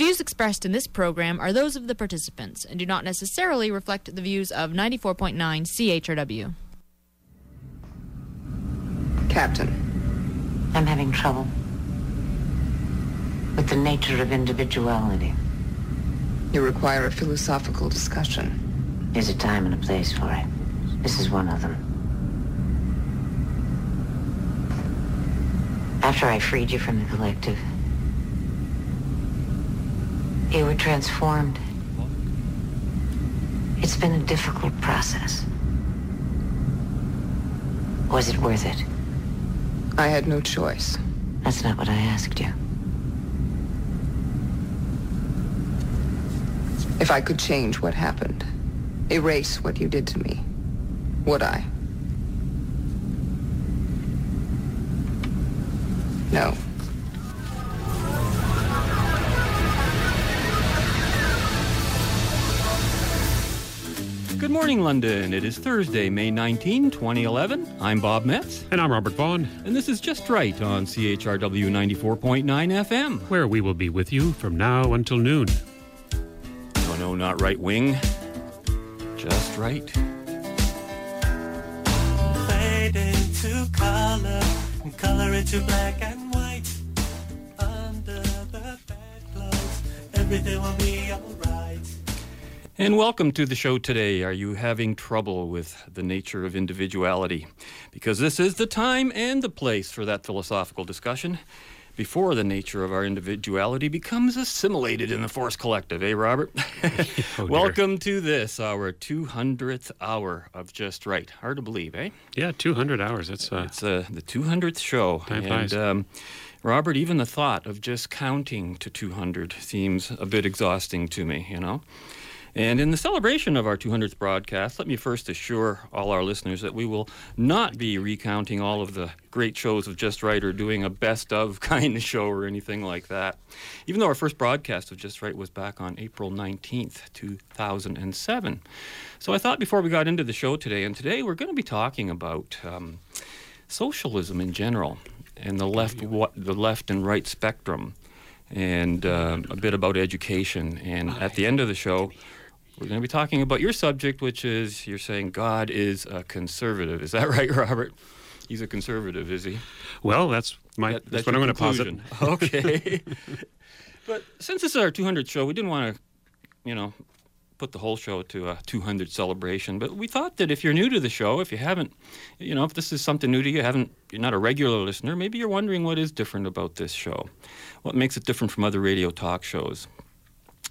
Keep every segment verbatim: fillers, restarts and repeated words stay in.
The views expressed in this program are those of the participants and do not necessarily reflect the views of ninety-four point nine C H R W. Captain, I'm having trouble with the nature of individuality. You require a philosophical discussion. There's a time and a place for it. This is one of them. After I freed you from the collective, you were transformed. It's been a difficult process. Was it worth it? I had no choice. That's not what I asked you. If I could change what happened, erase what you did to me, would I? No. Good morning, London. It is Thursday, May nineteenth, twenty eleven. I'm Bob Metz. And I'm Robert Vaughn. And this is Just Right on C H R W ninety-four point nine F M. Where we will be with you from now until noon. No, no, not right wing. Just right. Fade into color and color into black and white. Under the bed clothes, everything will be all right. And welcome to the show today. Are you having trouble with the nature of individuality? Because this is the time and the place for that philosophical discussion before the nature of our individuality becomes assimilated in the force collective, eh, Robert? Oh, welcome to this, our two hundredth hour of Just Right. Hard to believe, eh? Yeah, two hundred hours. That's, uh, it's uh, the two hundredth show. Time flies. And, um, Robert, even the thought of just counting to two hundred seems a bit exhausting to me, you know? And in the celebration of our two hundredth broadcast, let me first assure all our listeners that we will not be recounting all of the great shows of Just Right or doing a best of kind of show or anything like that. Even though our first broadcast of Just Right was back on April nineteenth, two thousand seven. So I thought before we got into the show today, and today we're going to be talking about um, socialism in general and the left, what, the left and right spectrum, and uh, a bit about education. And at the end of the show, we're going to be talking about your subject, which is, you're saying God is a conservative. Is that right, Robert? He's a conservative, is he? Well, that's my that, that's, that's what I'm going to posit. Okay. But since this is our two hundredth show, we didn't want to, you know, put the whole show to a two hundred celebration. But we thought that if you're new to the show, if you haven't, you know, if this is something new to you, haven't, you're not a regular listener, maybe you're wondering what is different about this show. What makes it different from other radio talk shows?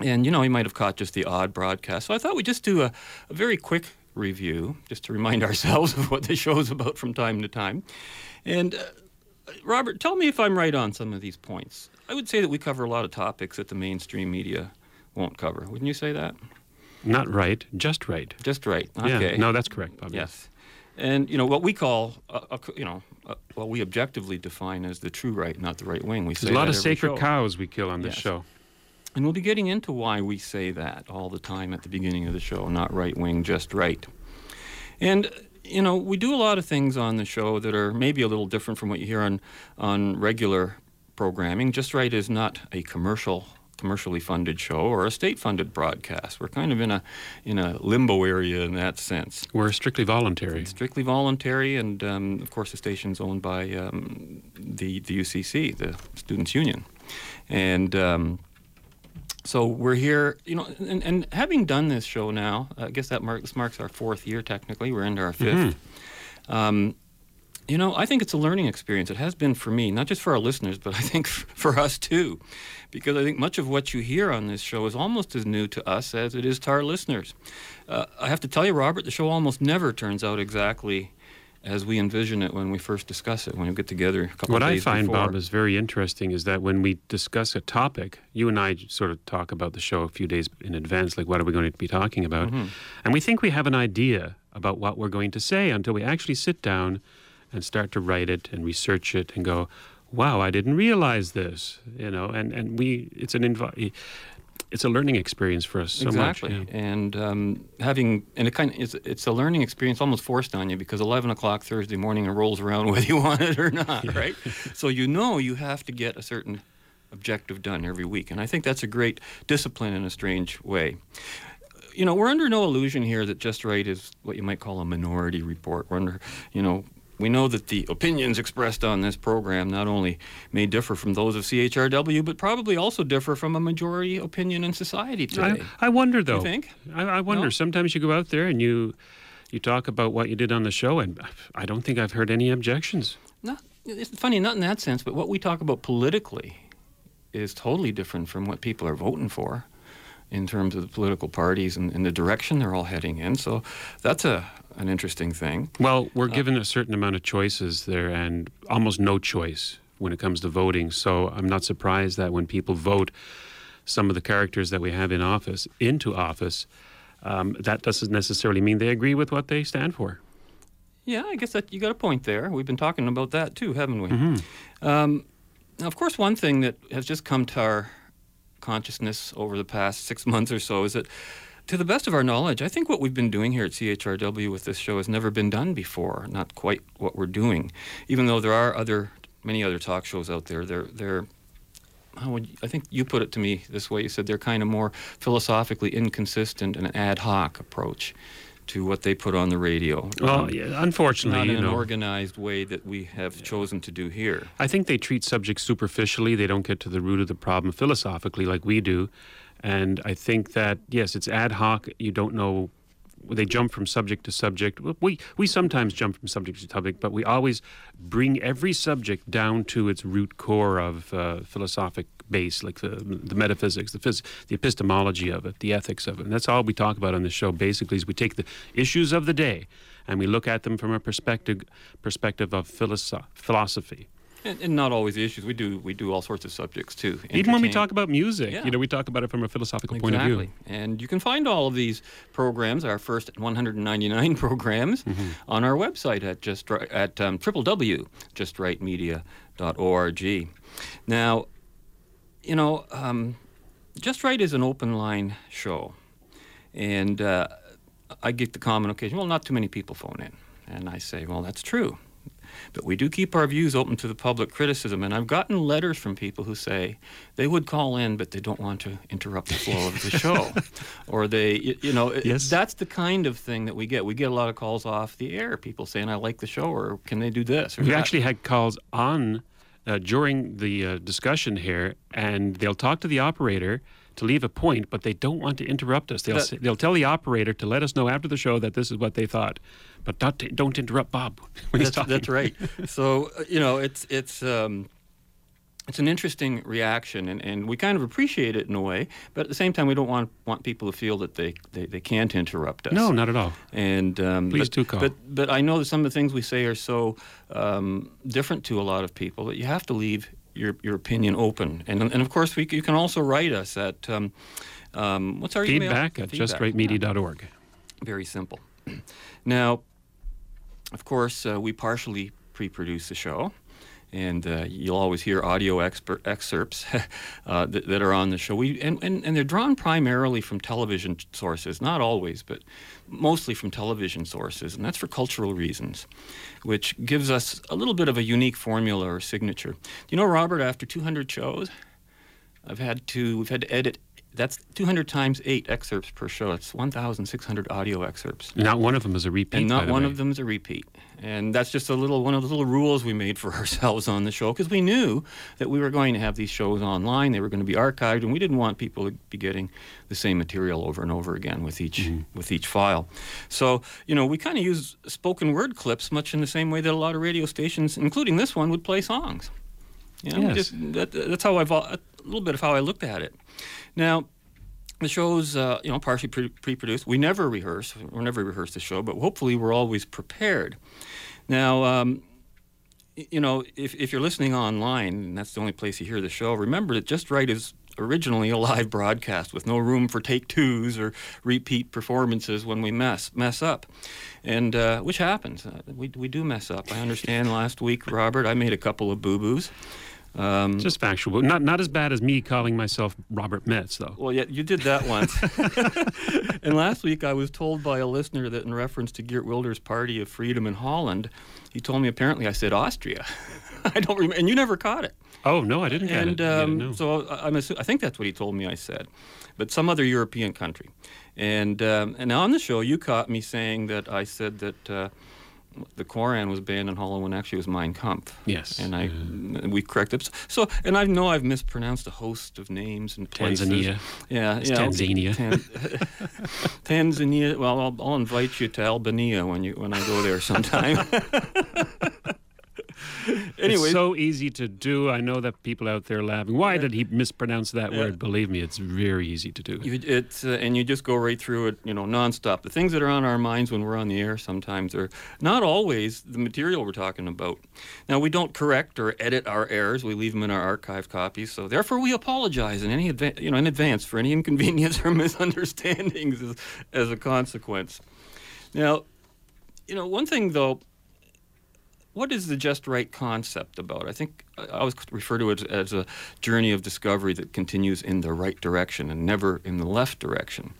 And, you know, you might have caught just the odd broadcast. So I thought we'd just do a, a very quick review, just to remind ourselves of what the show is about from time to time. And, uh, Robert, tell me if I'm right on some of these points. I would say that we cover a lot of topics that the mainstream media won't cover. Wouldn't you say that? Not right, just right. Just right. Okay. Yeah. No, that's correct, Bobby. Yes, and you know what we call, uh, uh, you know, uh, what we objectively define as the true right, not the right wing. We say there's a lot of sacred cows we kill on this show, and we'll be getting into why we say that all the time at the beginning of the show. Not right wing, just right. And you know, we do a lot of things on the show that are maybe a little different from what you hear on on regular programming. Just Right is not a commercial. commercially funded show or a state-funded broadcast. We're kind of in a in a limbo area in that sense. We're strictly voluntary. It's strictly voluntary, and um, of course the station's owned by um, the, the U C C, the Students' Union. And um, so we're here, you know, and, and having done this show now, I guess that marks, marks our fourth year technically, we're into our fifth. Mm-hmm. Um, you know, I think it's a learning experience. It has been for me, not just for our listeners, but I think f- for us too, because I think much of what you hear on this show is almost as new to us as it is to our listeners. Uh, I have to tell you, Robert, the show almost never turns out exactly as we envision it when we first discuss it, when we get together a couple of days before. What I find, Bob, is very interesting is that when we discuss a topic, you and I sort of talk about the show a few days in advance, like what are we going to be talking about? Mm-hmm. And we think we have an idea about what we're going to say until we actually sit down and start to write it and research it and go, wow, I didn't realize this, you know, and, and we, it's an inv- it's a learning experience for us so exactly. much. Exactly, yeah. and um, having, and it kind of, it's, it's a learning experience almost forced on you because eleven o'clock Thursday morning it rolls around whether you want it or not, yeah. right? So you know you have to get a certain objective done every week. And I think that's a great discipline in a strange way. You know, we're under no illusion here that Just Right is what you might call a minority report. We're under, you know, we know that the opinions expressed on this program not only may differ from those of C H R W, but probably also differ from a majority opinion in society today. I, I wonder, though. You think? I, I wonder. No? Sometimes you go out there and you you talk about what you did on the show, and I don't think I've heard any objections. Not, it's funny, not in that sense, but what we talk about politically is totally different from what people are voting for in terms of the political parties and, and the direction they're all heading in. So that's a an interesting thing. Well, we're given uh, a certain amount of choices there and almost no choice when it comes to voting. So I'm not surprised that when people vote some of the characters that we have in office, into office, um, that doesn't necessarily mean they agree with what they stand for. Yeah, I guess that you got a point there. We've been talking about that too, haven't we? Mm-hmm. Um, now, of course, one thing that has just come to our consciousness over the past six months or so is that, to the best of our knowledge, I think what we've been doing here at C H R W with this show has never been done before, not quite what we're doing, even though there are other many other talk shows out there. They're, they're how would you, I think you put it to me this way. You said they're kind of more philosophically inconsistent and an ad hoc approach to what they put on the radio. Well, um, yeah, unfortunately, not in you know, an organized way that we have yeah. chosen to do here. I think they treat subjects superficially. They don't get to the root of the problem philosophically like we do. And I think that, yes, it's ad hoc. You don't know. They jump from subject to subject. We we sometimes jump from subject to topic, but we always bring every subject down to its root core of uh, philosophic base, like the, the metaphysics, the phys- the epistemology of it, the ethics of it. And that's all we talk about on this show, basically, is we take the issues of the day and we look at them from a perspective perspective of philosoph- philosophy. And, and not always the issues. We do we do all sorts of subjects, too. Even when we talk about music, yeah. you know, we talk about it from a philosophical exactly. point of view. And you can find all of these programs, our first one hundred ninety-nine programs, mm-hmm. on our website at just at um, w w w dot just right media dot org. Now, you know, um, Just Right is an open-line show. And uh, I get the common occasion, well, not too many people phone in. And I say, well, that's true. But we do keep our views open to the public criticism, and I've gotten letters from people who say they would call in, but they don't want to interrupt the flow of the show. Or they, you know, yes. that's the kind of thing that we get. We get a lot of calls off the air, people saying, I like the show, or can they do this? Or we that. actually had calls on uh, during the uh, discussion here, and they'll talk to the operator to leave a point, but they don't want to interrupt us. They'll that, say, they'll tell the operator to let us know after the show that this is what they thought, but not, don't interrupt Bob when he's talking. That's right. So you know, it's it's um, it's an interesting reaction, and, and we kind of appreciate it in a way, but at the same time, we don't want want people to feel that they, they, they can't interrupt us. No, not at all. And um, please but, do call. But but I know that some of the things we say are so um, different to a lot of people that you have to leave Your, your opinion open. And, and of course, we, you can also write us at, um, um, what's our feedback email? At feedback at just right media dot org. Very simple. Now, of course, uh, we partially pre-produce the show, and uh, you'll always hear audio expert excerpts uh, that, that are on the show. We and, and, and they're drawn primarily from television sources, not always, but mostly from television sources, and that's for cultural reasons, which gives us a little bit of a unique formula or signature. You know, Robert, after two hundred shows, I've had to we've had to edit. That's two hundred times eight excerpts per show. That's one thousand six hundred audio excerpts. Not one of them is a repeat. And not one of them is a repeat. And that's just a little one of the little rules we made for ourselves on the show, because we knew that we were going to have these shows online. They were going to be archived, and we didn't want people to be getting the same material over and over again with each mm-hmm. with each file. So you know, we kind of use spoken word clips much in the same way that a lot of radio stations, including this one, would play songs. You know, yes. just, that, that's how I've a little bit of how I looked at it. Now, the show's uh, you know partially pre- pre-produced. We never rehearse. We never rehearse the show, but hopefully we're always prepared. Now, um, you know, if if you're listening online, and that's the only place you hear the show, remember that Just Right is originally a live broadcast with no room for take twos or repeat performances when we mess mess up, and uh, which happens. Uh, we we do mess up. I understand. Last week, Robert, I made a couple of boo-boos. Um, Just factual. Not not as bad as me calling myself Robert Metz, though. Well, yeah, you did that once. And last week I was told by a listener that in reference to Geert Wilder's Party of Freedom in Holland, he told me apparently I said Austria. I don't remember. And you never caught it. Oh, no, I didn't get and, it. And um, so I'm assu- I think that's what he told me I said, but some other European country. And, um, and now on the show, you caught me saying that I said that uh, the Quran was banned in Holland when actually it was Mein Kampf. Yes. And I yeah. we corrected. So, and I know I've mispronounced a host of names and places. Tanzania. Yeah. It's yeah, Tanzania. Tan- Tanzania. Well, I'll, I'll invite you to Albania when, you, when I go there sometime. Anyway, it's so easy to do. I know that people out there laughing. Why did he mispronounce that uh, word? Believe me, it's very easy to do. You, it's uh, and you just go right through it, you know, nonstop. The things that are on our minds when we're on the air sometimes are not always the material we're talking about. Now, we don't correct or edit our errors. We leave them in our archive copies. So, therefore, we apologize in any adva- you know in advance for any inconvenience or misunderstandings as, as a consequence. Now, you know, one thing though. What is the just right concept about? I think I always refer to it as a journey of discovery that continues in the right direction and never in the left direction,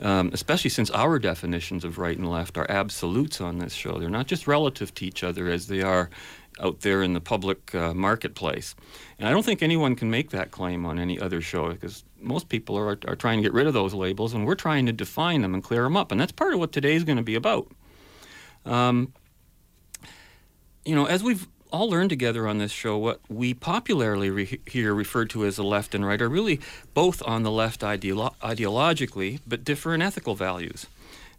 um, especially since our definitions of right and left are absolutes on this show. They're not just relative to each other as they are out there in the public uh, marketplace. And I don't think anyone can make that claim on any other show because most people are, are trying to get rid of those labels, and we're trying to define them and clear them up. And that's part of what today's going to be about. Um, You know, as we've all learned together on this show, what we popularly re- hear referred to as the left and right are really both on the left ideolo- ideologically, but differ in ethical values.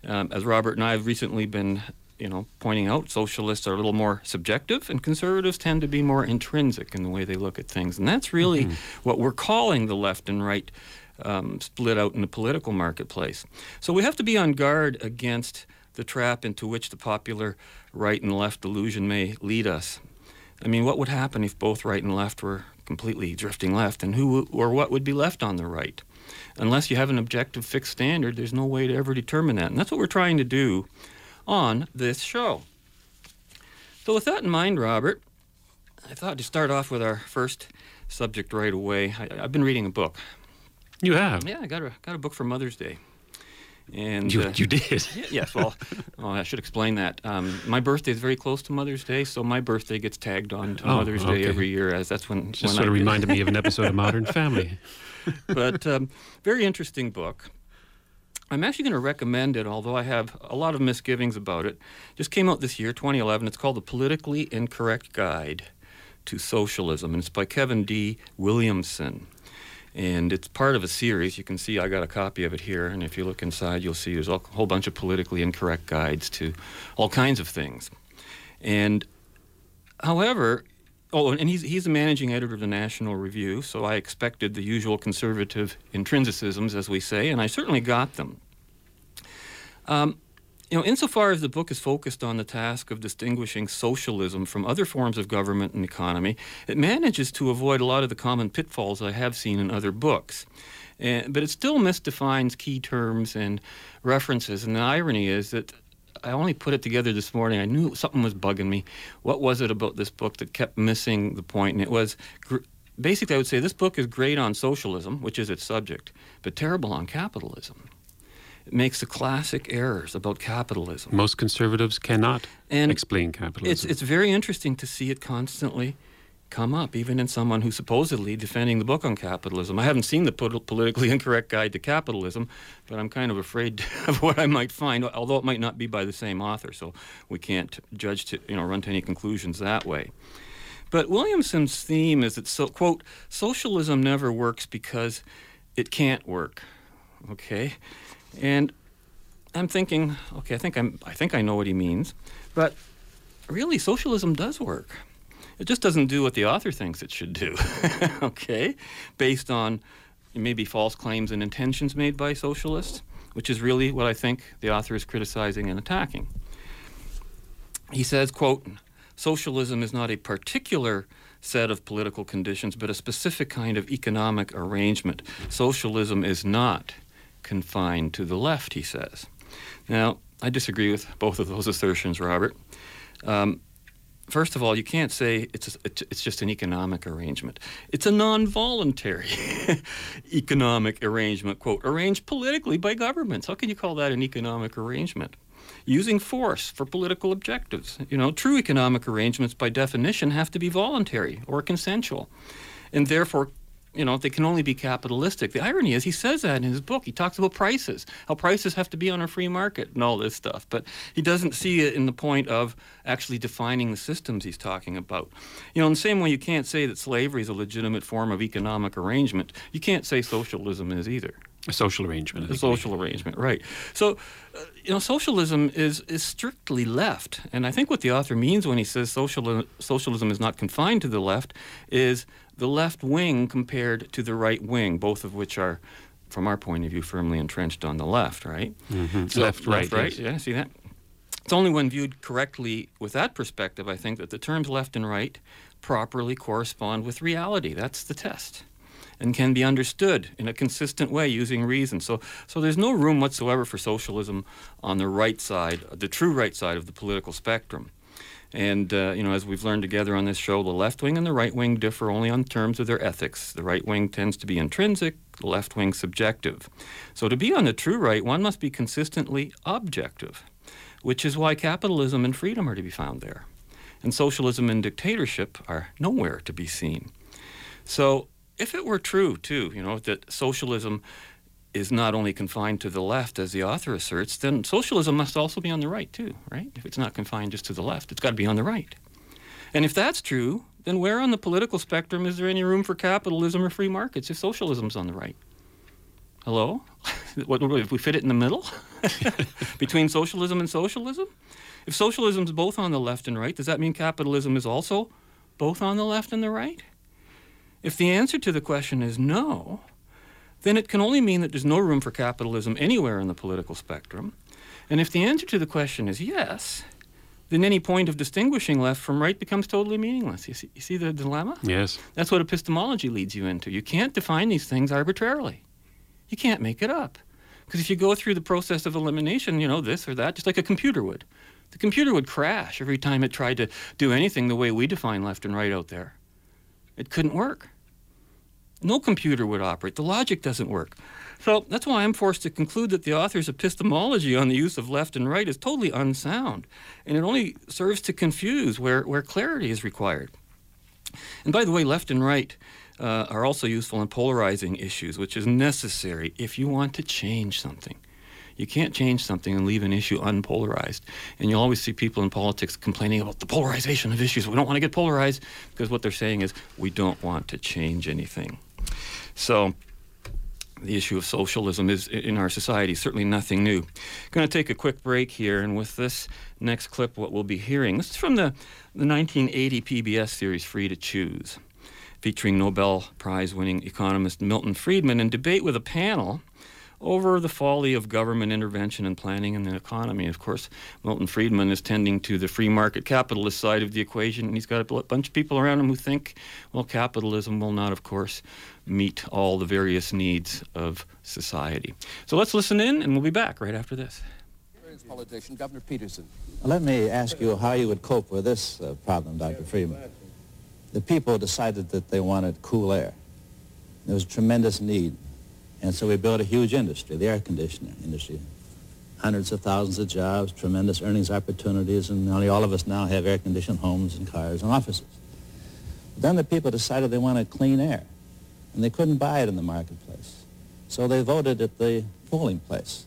Um, as Robert and I have recently been, you know, pointing out, socialists are a little more subjective, and conservatives tend to be more intrinsic in the way they look at things. And that's really mm-hmm. what we're calling the left and right um, split out in the political marketplace. So we have to be on guard against the trap into which the popular right and left delusion may lead us. I mean, what would happen if both right and left were completely drifting left, and who or what would be left on the right? Unless you have an objective fixed standard, there's no way to ever determine that. And that's what we're trying to do on this show. So with that in mind, Robert, I thought to start off with our first subject right away. I, I've been reading a book. You have? Yeah, I got a, got a book for Mother's Day. And you, uh, you did. Yes, well, oh, I should explain that. Um, my birthday is very close to Mother's Day, so my birthday gets tagged on to oh, Mother's okay. Day every year, as that's when. Just when sort I of did. Reminded me of an episode of Modern Family. But um, very interesting book. I'm actually going to recommend it, although I have a lot of misgivings about it. Just came out this year, twenty eleven. It's called The Politically Incorrect Guide to Socialism, and it's by Kevin D. Williamson. And it's part of a series. You can see I got a copy of it here, and if you look inside, you'll see there's a whole bunch of politically incorrect guides to all kinds of things. And, however, oh, and he's he's the managing editor of the National Review, so I expected the usual conservative intrinsicisms, as we say, and I certainly got them. Um, you know, insofar as the book is focused on the task of distinguishing socialism from other forms of government and economy, it manages to avoid a lot of the common pitfalls I have seen in other books. Uh, but it still misdefines key terms and references. And the irony is that I only put it together this morning. I knew something was bugging me. What was it about this book that kept missing the point? And it was... Gr- basically, I would say this book is great on socialism, which is its subject, but terrible on capitalism. It makes the classic errors about capitalism. Most conservatives cannot and explain capitalism. It's, it's very interesting to see it constantly come up, even in someone who's supposedly defending the book on capitalism. I haven't seen the po- politically incorrect guide to capitalism, but I'm kind of afraid of what I might find, although it might not be by the same author, so we can't judge to, you know, run to any conclusions that way. But Williamson's theme is that, so, quote, socialism never works because it can't work, okay? And I'm thinking, okay, I think I'm, I think I know what he means, but really, socialism does work. It just doesn't do what the author thinks it should do, okay? Based on maybe false claims and intentions made by socialists, which is really what I think the author is criticizing and attacking. He says, quote, socialism is not a particular set of political conditions, but a specific kind of economic arrangement. Socialism is not confined to the left, he says. Now, I disagree with both of those assertions, Robert. Um, first of all, you can't say it's a, it's just an economic arrangement. It's a non-voluntary economic arrangement, quote, arranged politically by governments. How can you call that an economic arrangement? using force for political objectives. You know, true economic arrangements by definition have to be voluntary or consensual, and therefore, you know, they can only be capitalistic. The irony is he says that in his book. He talks about prices, how prices have to be on a free market and all this stuff. But he doesn't see it in the point of actually defining the systems he's talking about. You know, in the same way you can't say that slavery is a legitimate form of economic arrangement, you can't say socialism is either. A social arrangement. A social arrangement, right. So, uh, you know, socialism is, is strictly left. And I think what the author means when he says social, socialism is not confined to the left is the left wing compared to the right wing, both of which are, from our point of view, firmly entrenched on the left, right? Mm-hmm. So left, right. Left, right, yes. Yeah, see that? It's only when viewed correctly with that perspective, I think, that the terms left and right properly correspond with reality. That's the test. And can be understood in a consistent way using reason. So so there's no room whatsoever for socialism on the right side, the true right side of the political spectrum. And, uh, you know, as we've learned together on this show, the left wing and the right wing differ only on terms of their ethics. The right wing tends to be intrinsic, the left wing subjective. So to be on the true right, one must be consistently objective, which is why capitalism and freedom are to be found there. And socialism and dictatorship are nowhere to be seen. So if it were true, too, you know, that socialism is not only confined to the left, as the author asserts, then socialism must also be on the right, too, right? If it's not confined just to the left, it's got to be on the right. And if that's true, then where on the political spectrum is there any room for capitalism or free markets if socialism's on the right? Hello? What, if we fit it in the middle? Between socialism and socialism? If socialism's both on the left and right, does that mean capitalism is also both on the left and the right? If the answer to the question is no, then it can only mean that there's no room for capitalism anywhere in the political spectrum. And if the answer to the question is yes, then any point of distinguishing left from right becomes totally meaningless. You see, you see the dilemma? Yes. That's what epistemology leads you into. You can't define these things arbitrarily. You can't make it up. Because if you go through the process of elimination, you know, this or that, just like a computer would. The computer would crash every time it tried to do anything the way we define left and right out there. It couldn't work. No computer would operate. The logic doesn't work. So that's why I'm forced to conclude that the author's epistemology on the use of left and right is totally unsound, and it only serves to confuse where, where clarity is required. And by the way, left and right uh, are also useful in polarizing issues, which is necessary if you want to change something. You can't change something and leave an issue unpolarized. And you'll always see people in politics complaining about the polarization of issues. We don't want to get polarized, because what they're saying is we don't want to change anything. So the issue of socialism is, in our society, certainly nothing new. Going to take a quick break here, and with this next clip, what we'll be hearing, this is from the, the nineteen eighty P B S series Free to Choose, featuring Nobel Prize-winning economist Milton Friedman in debate with a panel over the folly of government intervention and planning in the economy. Of course, Milton Friedman is tending to the free market capitalist side of the equation, and he's got a bunch of people around him who think, well, capitalism will not, of course, meet all the various needs of society. So let's listen in, and we'll be back right after this. Politician, Governor Peterson. Let me ask you how you would cope with this uh, problem, Doctor Friedman. The people decided that they wanted cool air. There was a tremendous need. And so we built a huge industry, the air conditioner industry. Hundreds of thousands of jobs, tremendous earnings opportunities, and nearly all of us now have air-conditioned homes and cars and offices. But then the people decided they wanted clean air, and they couldn't buy it in the marketplace. So they voted at the polling place.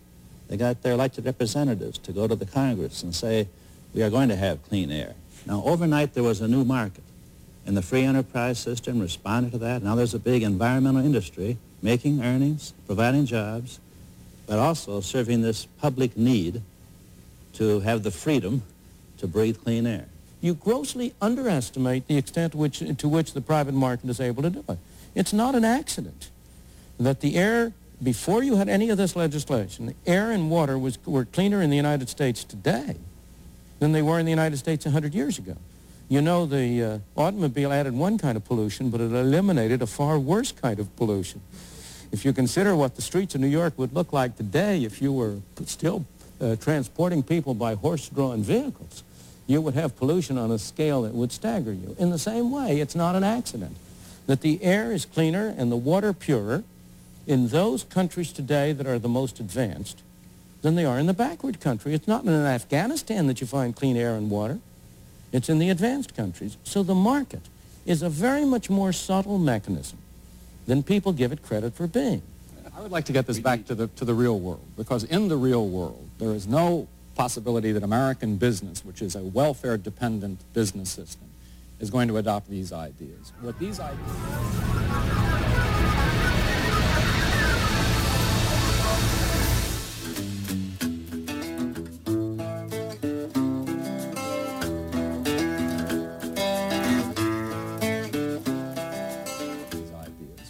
They got their elected representatives to go to the Congress and say, we are going to have clean air. Now, overnight, there was a new market, and the free enterprise system responded to that. Now there's a big environmental industry making earnings, providing jobs, but also serving this public need to have the freedom to breathe clean air. You grossly underestimate the extent which, to which the private market is able to do it. It's not an accident that the air, before you had any of this legislation, the air and water was, were cleaner in the United States today than they were in the United States one hundred years ago. You know, the uh, automobile added one kind of pollution, but it eliminated a far worse kind of pollution. If you consider what the streets of New York would look like today if you were still uh, transporting people by horse-drawn vehicles, you would have pollution on a scale that would stagger you. In the same way, it's not an accident that the air is cleaner and the water purer in those countries today that are the most advanced than they are in the backward country. It's not in Afghanistan that you find clean air and water. It's in the advanced countries. So the market is a very much more subtle mechanism than people give it credit for being. I would like to get this back to the, to the real world, because in the real world, there is no possibility that American business, which is a welfare-dependent business system, is going to adopt these ideas. What these ideas...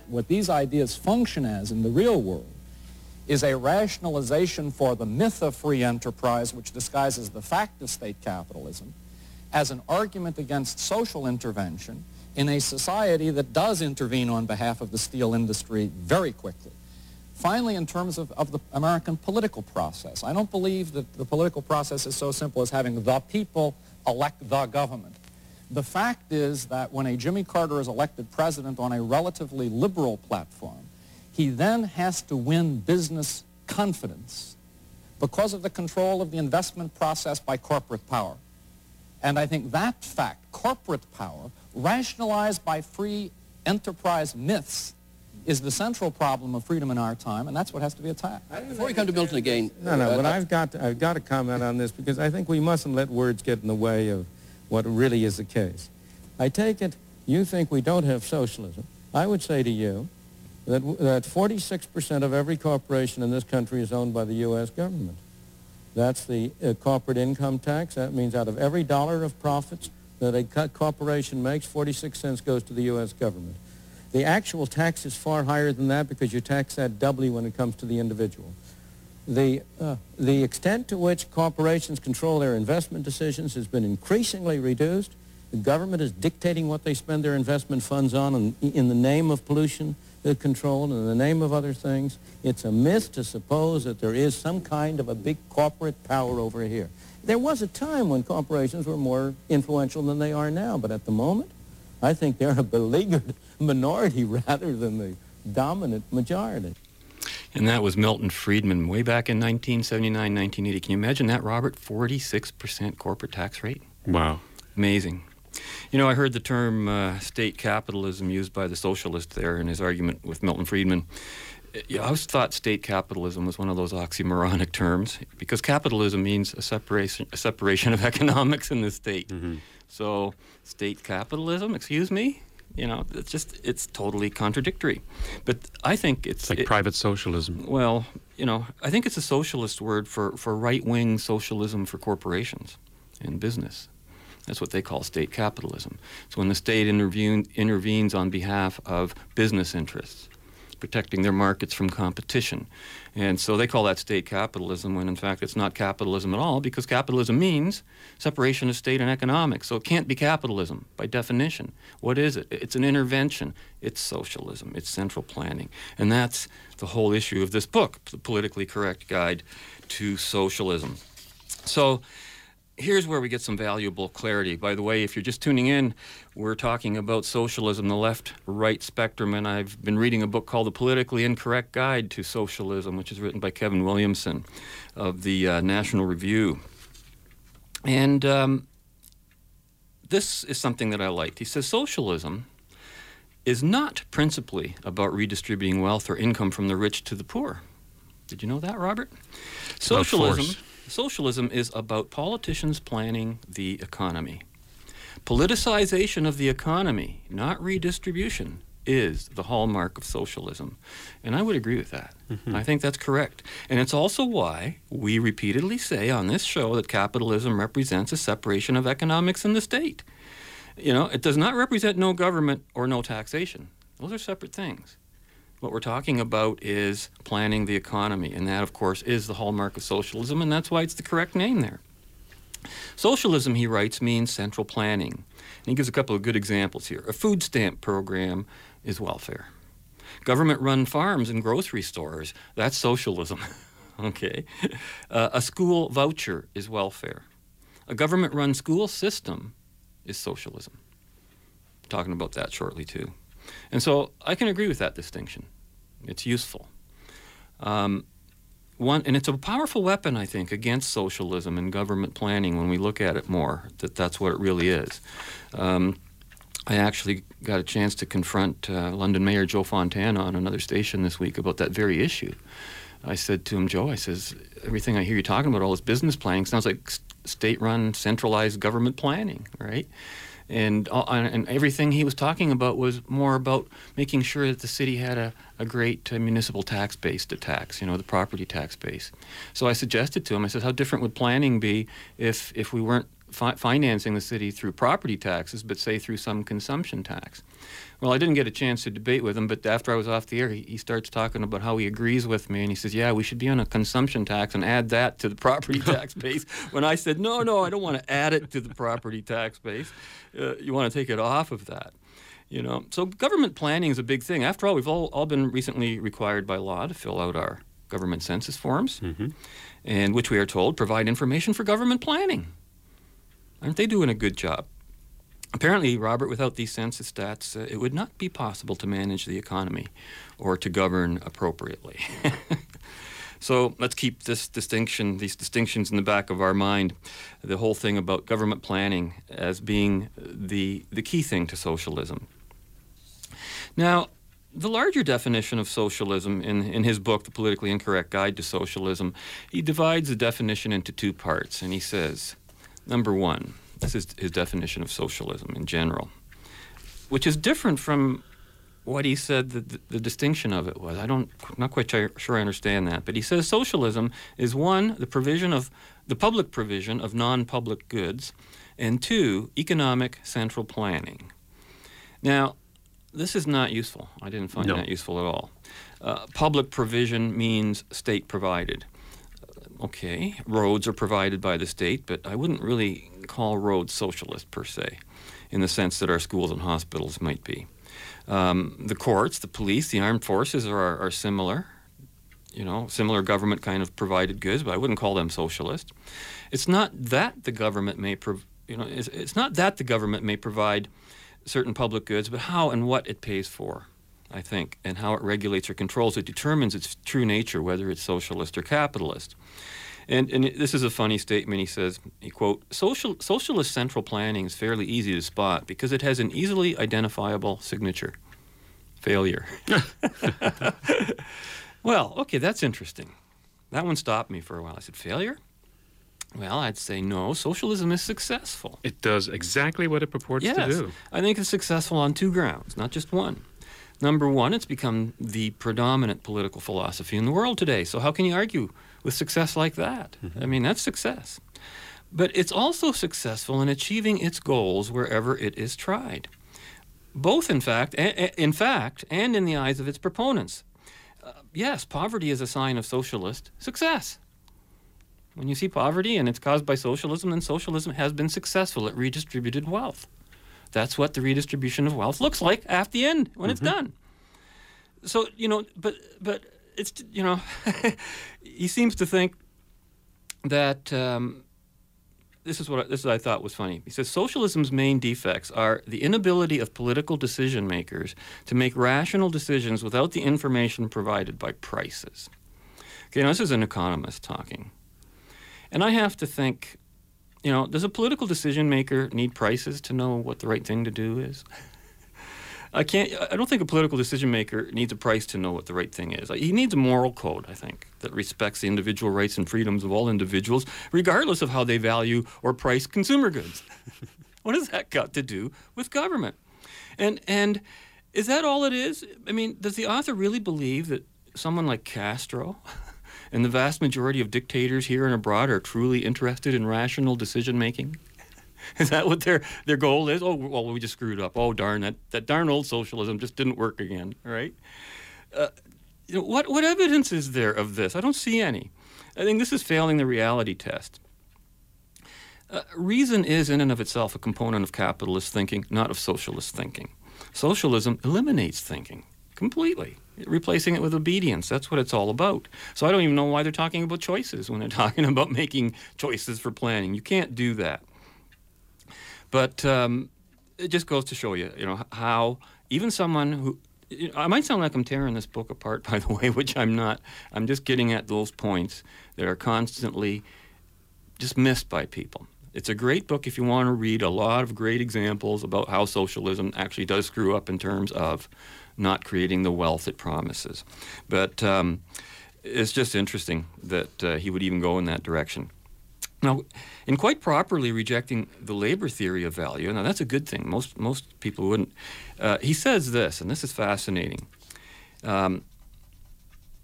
What these ideas function as in the real world is a rationalization for the myth of free enterprise, which disguises the fact of state capitalism, as an argument against social intervention in a society that does intervene on behalf of the steel industry very quickly. Finally, in terms of, of the American political process, I don't believe that the political process is so simple as having the people elect the government. The fact is that when a Jimmy Carter is elected president on a relatively liberal platform, he then has to win business confidence because of the control of the investment process by corporate power. And I think that fact, corporate power, rationalized by free enterprise myths, is the central problem of freedom in our time, and that's what has to be attacked. Before we come to Milton again... No, no, uh, but I've got, to, I've got to comment on this, because I think we mustn't let words get in the way of what really is the case. I take it you think we don't have socialism. I would say to you that, that forty-six percent of every corporation in this country is owned by the U S government. That's the uh, corporate income tax. That means out of every dollar of profits that a co- corporation makes, forty-six cents goes to the U S government. The actual tax is far higher than that, because you tax that doubly when it comes to the individual. The, uh, the extent to which corporations control their investment decisions has been increasingly reduced. The government is dictating what they spend their investment funds on, and in the name of pollution control and in the name of other things. It's a myth to suppose that there is some kind of a big corporate power over here. There was a time when corporations were more influential than they are now, but at the moment, I think they're a beleaguered minority rather than the dominant majority. And that was Milton Friedman way back in nineteen seventy-nine, nineteen eighty. Can you imagine that, Robert? forty-six percent corporate tax rate? Wow. Amazing. You know, I heard the term uh, state capitalism used by the socialist there in his argument with Milton Friedman. I always thought state capitalism was one of those oxymoronic terms, because capitalism means a separation, a separation of economics in the state. Mm-hmm. So state capitalism, excuse me? You know, it's just, it's totally contradictory. But I think it's... It's like it, private socialism. Well, you know, I think it's a socialist word for, for right-wing socialism for corporations and business. That's what they call state capitalism. So when the state intervene, intervenes on behalf of business interests, protecting their markets from competition. And so they call that state capitalism, when in fact it's not capitalism at all, because capitalism means separation of state and economics. So it can't be capitalism by definition. What is it? It's an intervention. It's socialism. It's central planning. And that's the whole issue of this book, The Politically Correct Guide to Socialism. So here's where we get some valuable clarity. By the way, if you're just tuning in, we're talking about socialism, the left-right spectrum, and I've been reading a book called The Politically Incorrect Guide to Socialism, which is written by Kevin Williamson of the uh, National Review. And um, this is something that I liked. He says, socialism is not principally about redistributing wealth or income from the rich to the poor. Did you know that, Robert? Socialism... Socialism is about politicians planning the economy. Politicization of the economy, not redistribution, is the hallmark of socialism. And I would agree with that. Mm-hmm. I think that's correct. And it's also why we repeatedly say on this show that capitalism represents a separation of economics and the state. You know, it does not represent no government or no taxation. Those are separate things. What we're talking about is planning the economy, and that, of course, is the hallmark of socialism, and that's why it's the correct name there. Socialism, he writes, means central planning. And he gives a couple of good examples here. A food stamp program is welfare. Government-run farms and grocery stores, that's socialism, okay? Uh, a school voucher is welfare. A government-run school system is socialism. I'm talking about that shortly, too. And so I can agree with that distinction. It's useful. Um, one, and it's a powerful weapon, I think, against socialism and government planning when we look at it more, that that's what it really is. Um, I actually got a chance to confront uh, London Mayor Joe Fontana on another station this week about that very issue. I said to him, Joe, I says, everything I hear you talking about, all this business planning, sounds like state-run, centralized government planning, right? And all, and everything he was talking about was more about making sure that the city had a, a great municipal tax base to tax, you know, the property tax base. So I suggested to him, I said, how different would planning be if, if we weren't fi- financing the city through property taxes, but say through some consumption tax? Well, I didn't get a chance to debate with him, but after I was off the air, he, he starts talking about how he agrees with me, and he says, yeah, we should be on a consumption tax and add that to the property tax base. When I said, no, no, I don't want to add it to the property tax base. Uh, you want to take it off of that, you know. So government planning is a big thing. After all, we've all, all been recently required by law to fill out our government census forms, mm-hmm. and which we are told provide information for government planning. Aren't they doing a good job? Apparently, Robert, without these census stats, uh, it would not be possible to manage the economy or to govern appropriately. So let's keep this distinction, these distinctions in the back of our mind, the whole thing about government planning as being the, the key thing to socialism. Now, the larger definition of socialism in, in his book, The Politically Incorrect Guide to Socialism, he divides the definition into two parts, and he says, number one, this is his definition of socialism in general, which is different from what he said that the, the distinction of it was. I don't, I'm not quite sure I understand that. But he says socialism is, one, the provision of, the public provision of non-public goods, and two, economic central planning. Now, this is not useful. I didn't find no. that useful at all. Uh, public provision means state provided. Okay, roads are provided by the state, but I wouldn't really call roads socialist per se, in the sense that our schools and hospitals might be. Um, the courts, the police, the armed forces are, are similar, you know, similar government kind of provided goods, but I wouldn't call them socialist. It's not that the government may, prov- you know, it's, it's not that the government may provide certain public goods, but how and what it pays for, I think, and how it regulates or controls it determines its true nature, whether it's socialist or capitalist. And, and this is a funny statement. He says, he quote, Social, socialist central planning is fairly easy to spot because it has an easily identifiable signature, failure. Well, okay, that's interesting. That one stopped me for a while. I said, failure? Well, I'd say no. Socialism is successful. It does exactly what it purports yes, to do. Yes, I think it's successful on two grounds, not just one. Number one, it's become the predominant political philosophy in the world today. So how can you argue with success like that? Mm-hmm. I mean, that's success. But it's also successful in achieving its goals wherever it is tried. Both, in fact, a- in fact, and in the eyes of its proponents. Uh, yes, poverty is a sign of socialist success. When you see poverty and it's caused by socialism, then socialism has been successful at redistributed wealth. That's what the redistribution of wealth looks like at the end when mm-hmm. it's done. So, you know, but but it's, you know, he seems to think that um, this is what I, this is what I thought was funny. He says socialism's main defects are the inability of political decision makers to make rational decisions without the information provided by prices. Okay, now this is an economist talking, and I have to think. You know, does a political decision maker need prices to know what the right thing to do is? I can't. I don't think a political decision maker needs a price to know what the right thing is. He needs a moral code, I think, that respects the individual rights and freedoms of all individuals, regardless of how they value or price consumer goods. What has that got to do with government? And and is that all it is? I mean, does the author really believe that someone like Castro? And the vast majority of dictators here and abroad are truly interested in rational decision-making? Is that what their their goal is? Oh, well, we just screwed up. Oh, darn, that, that darn old socialism just didn't work again, right? Uh, you know, what, what evidence is there of this? I don't see any. I think this is failing the reality test. Uh, reason is, in and of itself, a component of capitalist thinking, not of socialist thinking. Socialism eliminates thinking completely. Replacing it with obedience. That's what it's all about. So I don't even know why they're talking about choices when they're talking about making choices for planning. You can't do that. But um, it just goes to show you, you know, how even someone who, I might sound like I'm tearing this book apart, by the way, which I'm not. I'm just getting at those points that are constantly just missed by people. It's a great book if you want to read a lot of great examples about how socialism actually does screw up in terms of not creating the wealth it promises. But um, it's just interesting that uh, he would even go in that direction. Now, in quite properly rejecting the labor theory of value, now that's a good thing. Most most people wouldn't. Uh, he says this, and this is fascinating. Um,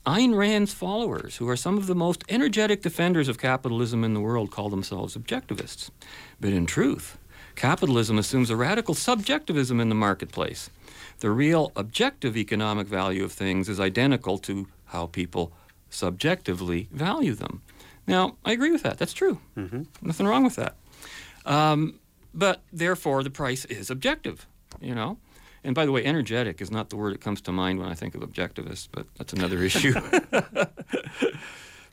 Ayn Rand's followers, who are some of the most energetic defenders of capitalism in the world, call themselves objectivists. But in truth, capitalism assumes a radical subjectivism in the marketplace. The real objective economic value of things is identical to how people subjectively value them. Now, I agree with that. That's true. Mm-hmm. Nothing wrong with that. Um, but therefore, the price is objective, you know? And by the way, energetic is not the word that comes to mind when I think of objectivists, but that's another issue.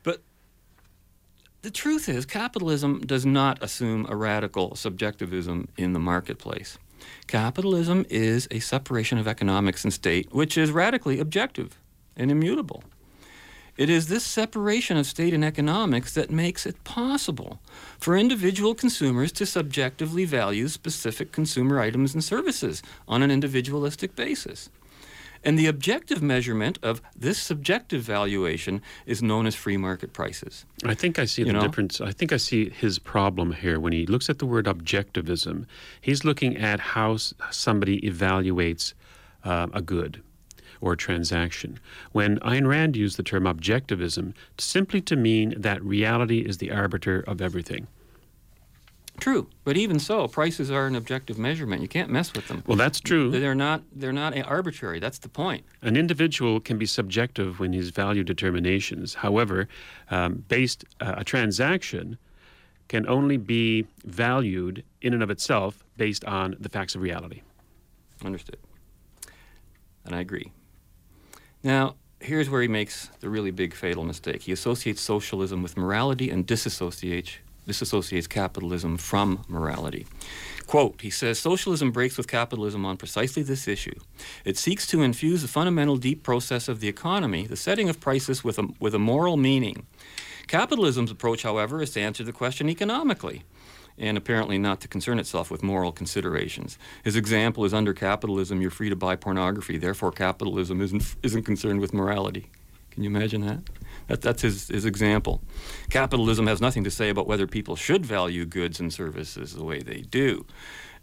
But the truth is, capitalism does not assume a radical subjectivism in the marketplace. Capitalism is a separation of economics and state, which is radically objective and immutable. It is this separation of state and economics that makes it possible for individual consumers to subjectively value specific consumer items and services on an individualistic basis. And the objective measurement of this subjective valuation is known as free market prices. I think I see you the know? difference. I think I see his problem here. When he looks at the word objectivism, he's looking at how somebody evaluates uh, a good or transaction. When Ayn Rand used the term objectivism simply to mean that reality is the arbiter of everything. True, but even so, prices are an objective measurement. You can't mess with them. Well, that's true. They're not they're not arbitrary. That's the point. An individual can be subjective when his value determinations. However, um, based uh, a transaction can only be valued in and of itself based on the facts of reality. Understood. And I agree. Now, here's where he makes the really big fatal mistake. He associates socialism with morality and disassociates disassociates capitalism from morality. Quote, he says, socialism breaks with capitalism on precisely this issue. It seeks to infuse the fundamental deep process of the economy, the setting of prices, with a, with a moral meaning. Capitalism's approach, however, is to answer the question economically, and apparently not to concern itself with moral considerations. His example is, under capitalism, you're free to buy pornography, therefore capitalism isn't isn't concerned with morality. Can you imagine that? that that's his, his example. Capitalism has nothing to say about whether people should value goods and services the way they do.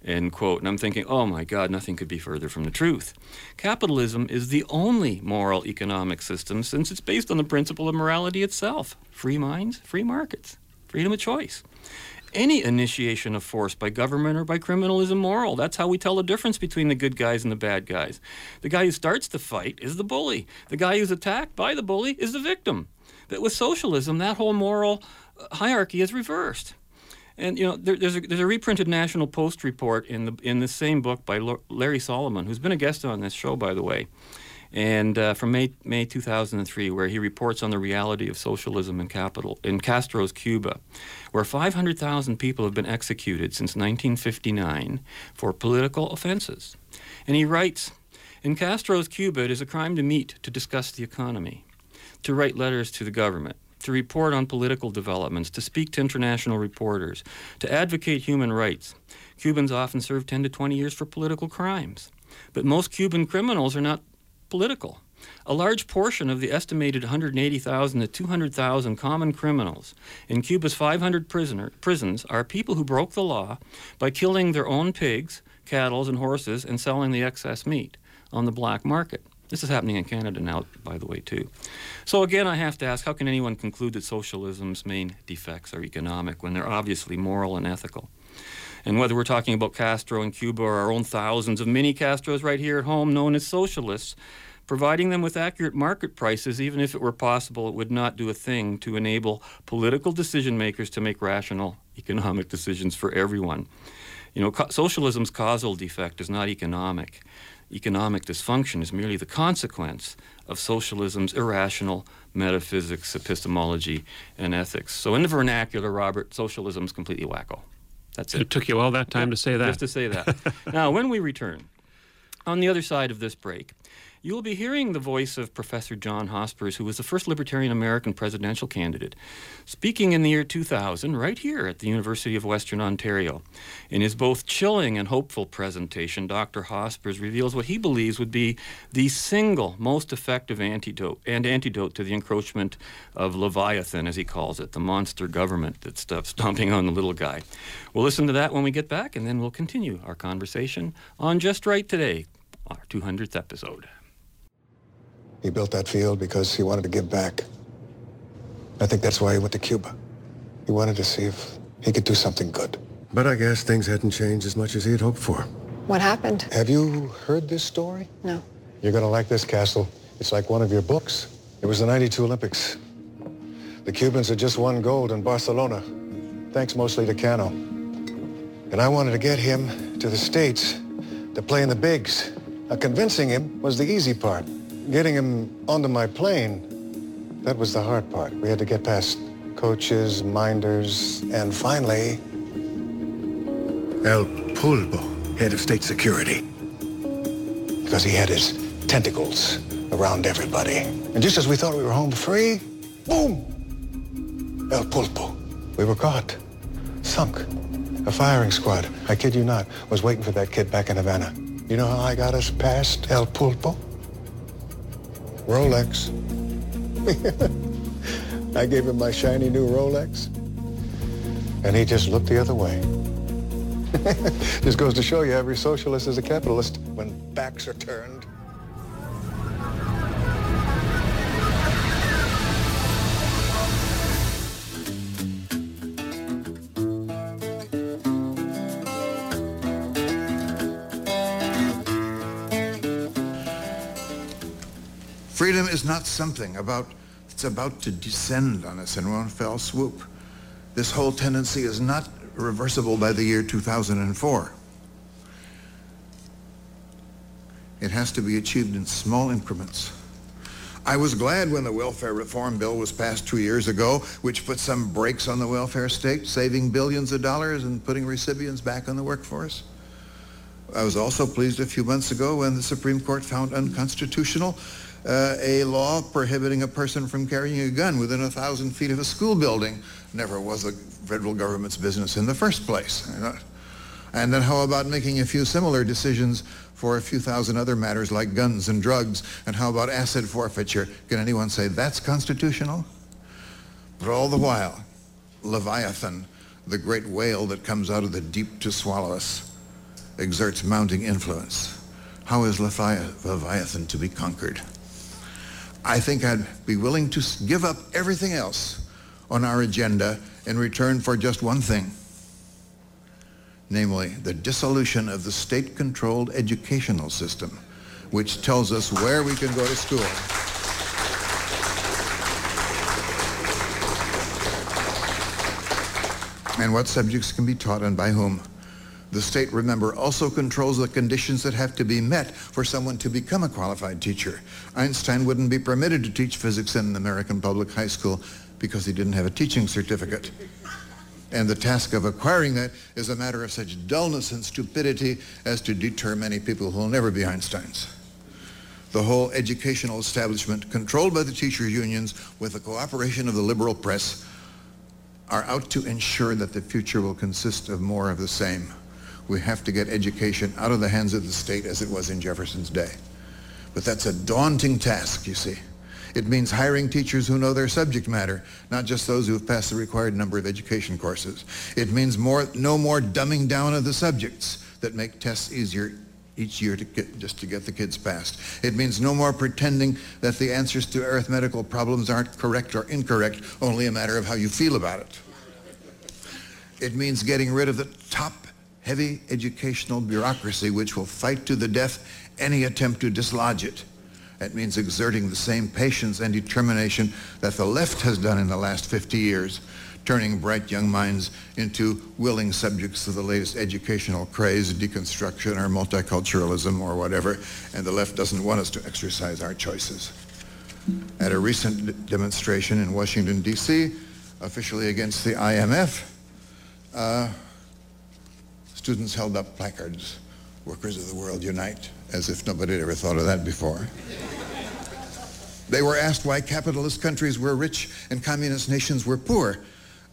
End quote. And I'm thinking, oh my God, nothing could be further from the truth. Capitalism is the only moral economic system, since it's based on the principle of morality itself. Free minds, free markets, freedom of choice. Any initiation of force by government or by criminal is immoral. That's how we tell the difference between the good guys and the bad guys. The guy who starts the fight is the bully. The guy who's attacked by the bully is the victim. But with socialism, that whole moral hierarchy is reversed. And, you know, there, there's, a, there's a reprinted National Post report in the in the same book by L- Larry Solomon, who's been a guest on this show, by the way, and uh, from May, May two thousand three, where he reports on the reality of socialism in capital in Castro's Cuba, where five hundred thousand people have been executed since nineteen fifty-nine for political offenses. And he writes, in Castro's Cuba, it is a crime to meet, to discuss the economy, to write letters to the government, to report on political developments, to speak to international reporters, to advocate human rights. Cubans often serve ten to twenty years for political crimes. But most Cuban criminals are not political. A large portion of the estimated one hundred eighty thousand to two hundred thousand common criminals in Cuba's five hundred prisoner, prisons are people who broke the law by killing their own pigs, cattle, and horses and selling the excess meat on the black market. This is happening in Canada now, by the way, too. So again, I have to ask, how can anyone conclude that socialism's main defects are economic when they're obviously moral and ethical? And whether we're talking about Castro in Cuba or our own thousands of mini-Castros right here at home known as socialists, providing them with accurate market prices, even if it were possible, it would not do a thing to enable political decision-makers to make rational economic decisions for everyone. You know, co- socialism's causal defect is not economic. Economic dysfunction is merely the consequence of socialism's irrational metaphysics, epistemology, and ethics. So in the vernacular, Robert, socialism's completely wacko. That's it. It took you all that time yeah, to say that. Just to say that. Now, when we return, on the other side of this break, You'll be hearing the voice of Professor John Hospers, who was the first libertarian American presidential candidate, speaking in the year two thousand right here at the University of Western Ontario. In his both chilling and hopeful presentation, Doctor Hospers reveals what he believes would be the single most effective antidote and antidote to the encroachment of Leviathan, as he calls it, the monster government that's stomping on the little guy. We'll listen to that when we get back, and then we'll continue our conversation on Just Right today, our two hundredth episode. He built that field because he wanted to give back. I think that's why he went to Cuba. He wanted to see if he could do something good. But I guess things hadn't changed as much as he had hoped for. What happened? Have you heard this story? No. You're going to like this, Castle. It's like one of your books. It was the ninety-two Olympics. The Cubans had just won gold in Barcelona, thanks mostly to Cano. And I wanted to get him to the States to play in the bigs. Now, convincing him was the easy part. Getting him onto my plane, that was the hard part. We had to get past coaches, minders, and finally... El Pulpo, head of state security. Because he had his tentacles around everybody. And just as we thought we were home free, boom! El Pulpo. We were caught. Sunk. A firing squad, I kid you not, was waiting for that kid back in Havana. You know how I got us past El Pulpo? Rolex. I gave him my shiny new Rolex, and he just looked the other way. Just goes to show you every socialist is a capitalist when backs are turned. Freedom is not something about, it's about to descend on us in one fell swoop. This whole tendency is not reversible by the year two thousand four. It has to be achieved in small increments. I was glad when the welfare reform bill was passed two years ago, which put some brakes on the welfare state, saving billions of dollars and putting recipients back on the workforce. I was also pleased a few months ago when the Supreme Court found unconstitutional Uh, a law prohibiting a person from carrying a gun within a thousand feet of a school building. Never was the federal government's business in the first place. And then how about making a few similar decisions for a few thousand other matters like guns and drugs? And how about asset forfeiture? Can anyone say that's constitutional? But all the while, Leviathan, the great whale that comes out of the deep to swallow us, exerts mounting influence. How is Leviathan to be conquered? I think I'd be willing to give up everything else on our agenda in return for just one thing, namely the dissolution of the state-controlled educational system, which tells us where we can go to school. And what subjects can be taught and by whom. The state, remember, also controls the conditions that have to be met for someone to become a qualified teacher. Einstein wouldn't be permitted to teach physics in an American public high school because he didn't have a teaching certificate. And the task of acquiring that is a matter of such dullness and stupidity as to deter many people who will never be Einsteins. The whole educational establishment, controlled by the teachers' unions with the cooperation of the liberal press, are out to ensure that the future will consist of more of the same. We have to get education out of the hands of the state as it was in Jefferson's day. But that's a daunting task, you see. It means hiring teachers who know their subject matter, not just those who have passed the required number of education courses. It means more, no more dumbing down of the subjects that make tests easier each year to get, just to get the kids passed. It means no more pretending that the answers to arithmetical problems aren't correct or incorrect, only a matter of how you feel about it. It means getting rid of the top heavy educational bureaucracy which will fight to the death any attempt to dislodge it. That means exerting the same patience and determination that the left has done in the last fifty years, turning bright young minds into willing subjects of the latest educational craze, deconstruction or multiculturalism or whatever, and the left doesn't want us to exercise our choices. At a recent d- demonstration in Washington, D C, officially against the I M F, uh, students held up placards Workers of the world unite, as if nobody had ever thought of that before. They were asked why capitalist countries were rich and communist nations were poor.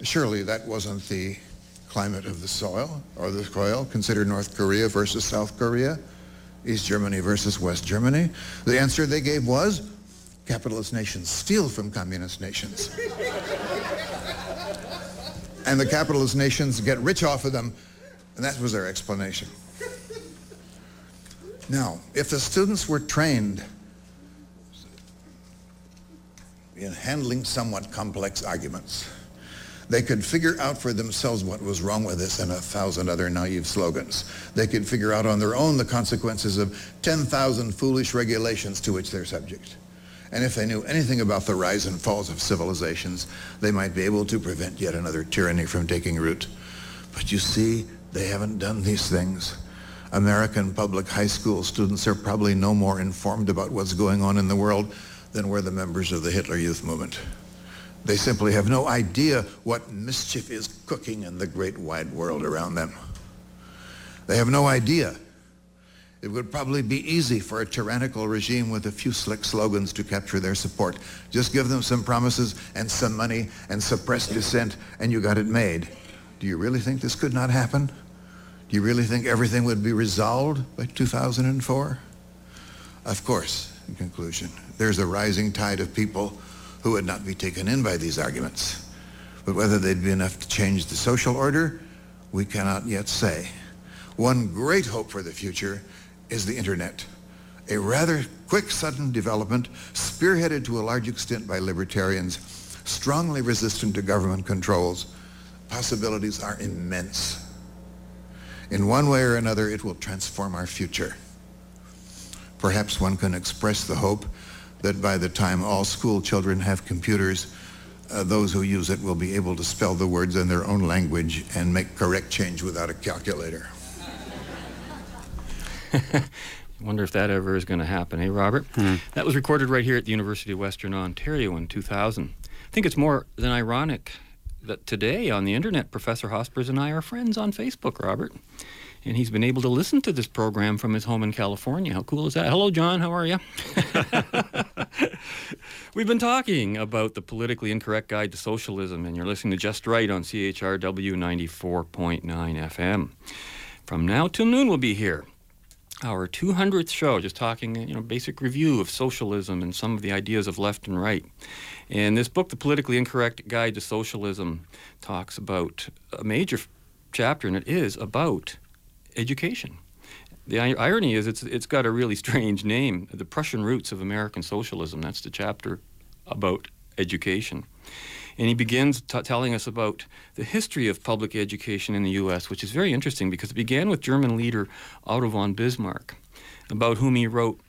Surely that wasn't the climate of the soil or the soil. Consider North Korea versus South Korea, East Germany versus West Germany. The answer they gave was, capitalist nations steal from communist nations. And the capitalist nations get rich off of them. And that was their explanation. Now, if the students were trained in handling somewhat complex arguments, they could figure out for themselves what was wrong with this and a thousand other naive slogans. They could figure out on their own the consequences of ten thousand foolish regulations to which they're subject. And if they knew anything about the rise and falls of civilizations, they might be able to prevent yet another tyranny from taking root. But you see, they haven't done these things. American public high school students are probably no more informed about what's going on in the world than were the members of the Hitler Youth Movement. They simply have no idea what mischief is cooking in the great wide world around them. They have no idea. It would probably be easy for a tyrannical regime with a few slick slogans to capture their support. Just give them some promises and some money and suppress dissent, and you got it made. Do you really think this could not happen? Do you really think everything would be resolved by two thousand four? Of course, in conclusion, there's a rising tide of people who would not be taken in by these arguments. But whether they'd be enough to change the social order, we cannot yet say. One great hope for the future is the internet, a rather quick, sudden development, spearheaded to a large extent by libertarians, strongly resistant to government controls. Possibilities are immense. In one way or another, it will transform our future. Perhaps one can express the hope that by the time all school children have computers, uh, those who use it will be able to spell the words in their own language and make correct change without a calculator. Wonder if that ever is going to happen, eh, Robert? Hmm. That was recorded right here at the University of Western Ontario in two thousand. I think it's more than ironic that today on the internet, Professor Hospers and I are friends on Facebook, Robert. And he's been able to listen to this program from his home in California. How cool is that? Hello, John. How are you? We've been talking about The Politically Incorrect Guide to Socialism, and you're listening to Just Right on C H R W ninety-four point nine F M. From now till noon, we'll be here. Our two hundredth show, just talking, you know, basic review of socialism and some of the ideas of left and right. And this book, The Politically Incorrect Guide to Socialism, talks about a major chapter, and it is about education. The irony is it's it's got a really strange name, The Prussian Roots of American Socialism. That's the chapter about education. And he begins t- telling us about the history of public education in the U S, which is very interesting because it began with German leader Otto von Bismarck, about whom he wrote,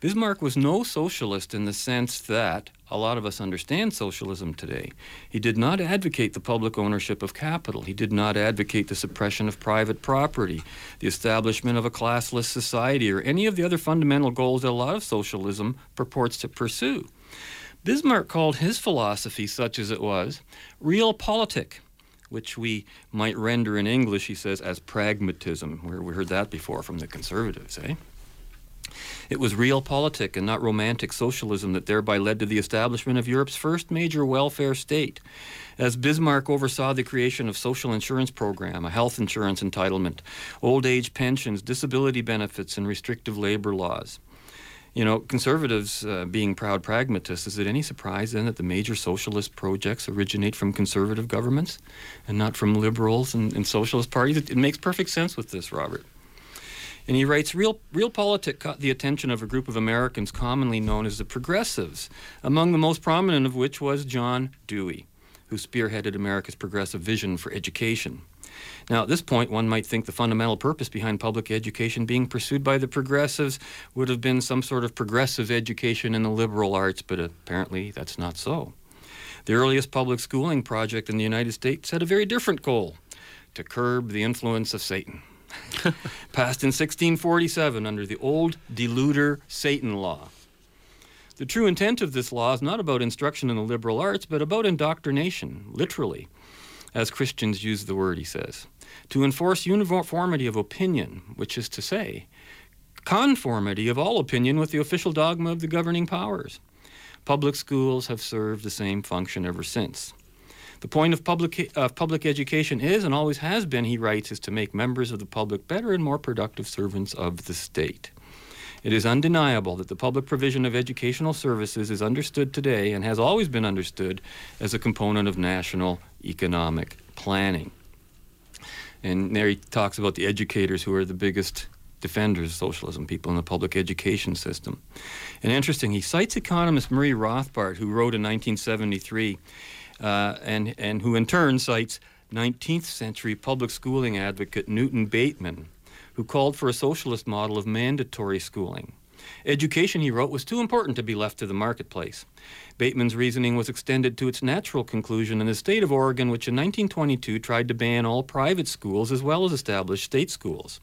Bismarck was no socialist in the sense that a lot of us understand socialism today. He did not advocate the public ownership of capital. He did not advocate the suppression of private property, the establishment of a classless society, or any of the other fundamental goals that a lot of socialism purports to pursue. Bismarck called his philosophy, such as it was, realpolitik, which we might render in English, he says, as pragmatism. We, we heard that before from the conservatives, eh? It was realpolitik and not romantic socialism that thereby led to the establishment of Europe's first major welfare state. As Bismarck oversaw the creation of social insurance program, a health insurance entitlement, old age pensions, disability benefits, and restrictive labor laws. You know, conservatives, uh, being proud pragmatists, is it any surprise then that the major socialist projects originate from conservative governments and not from liberals and, and socialist parties? It, it makes perfect sense with this, Robert. And he writes, Real, realpolitik caught the attention of a group of Americans commonly known as the progressives, among the most prominent of which was John Dewey, who spearheaded America's progressive vision for education. Now, at this point, one might think the fundamental purpose behind public education being pursued by the progressives would have been some sort of progressive education in the liberal arts, but apparently that's not so. The earliest public schooling project in the United States had a very different goal, to curb the influence of Satan. Passed in sixteen forty-seven under the old deluder Satan law. The true intent of this law is not about instruction in the liberal arts, but about indoctrination, literally, as Christians use the word, he says. to enforce uniformity of opinion, which is to say, conformity of all opinion with the official dogma of the governing powers. Public schools have served the same function ever since. The point of public, uh, public education is, and always has been, he writes, is to make members of the public better and more productive servants of the state. It is undeniable that the public provision of educational services is understood today and has always been understood as a component of national economic planning. And there he talks about the educators who are the biggest defenders of socialism, people in the public education system. And interesting, he cites economist Murray Rothbard, who wrote in nineteen seventy-three, uh, and, and who in turn cites nineteenth century public schooling advocate Newton Bateman, who called for a socialist model of mandatory schooling. Education, he wrote, was too important to be left to the marketplace. Bateman's reasoning was extended to its natural conclusion in the state of Oregon, which in nineteen twenty-two tried to ban all private schools as well as establish state schools.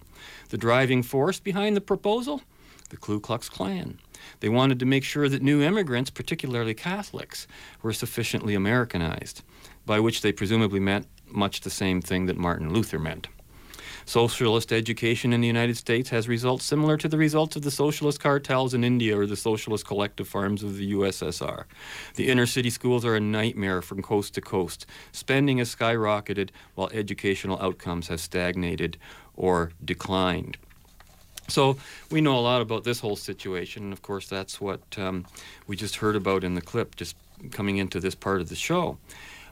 The driving force behind the proposal? The Ku Klux Klan. They wanted to make sure that new immigrants, particularly Catholics, were sufficiently Americanized, by which they presumably meant much the same thing that Martin Luther meant. Socialist education in the United States has results similar to the results of the socialist cartels in India or the socialist collective farms of the U S S R. The inner city schools are a nightmare from coast to coast. Spending has skyrocketed while educational outcomes have stagnated or declined. So we know a lot about this whole situation, and of course that's what um, we just heard about in the clip just coming into this part of the show.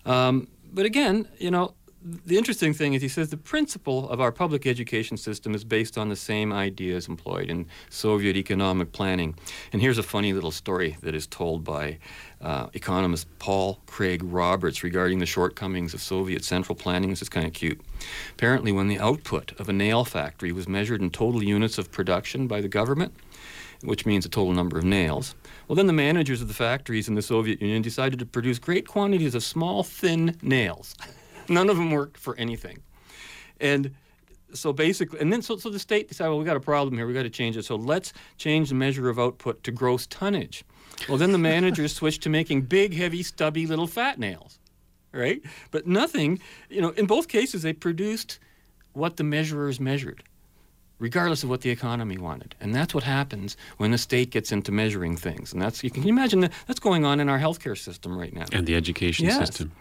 Um, but again, you know, the interesting thing is he says the principle of our public education system is based on the same ideas employed in Soviet economic planning. And here's a funny little story that is told by uh, economist Paul Craig Roberts regarding the shortcomings of Soviet central planning. This is kind of cute. Apparently, when the output of a nail factory was measured in total units of production by the government, which means a total number of nails. Well, then the managers of the factories in the Soviet Union decided to produce great quantities of small, thin nails. None of them worked for anything. And so basically, and then so, so the state decided, well, we got a problem here, we got to change it, so let's change the measure of output to gross tonnage. Well, then the managers switched to making big, heavy, stubby little fat nails, right? But nothing, you know, in both cases, they produced what the measurers measured, regardless of what the economy wanted. And that's what happens when the state gets into measuring things. And that's, you can imagine that that's going on in our healthcare system right now. And the education yes. system.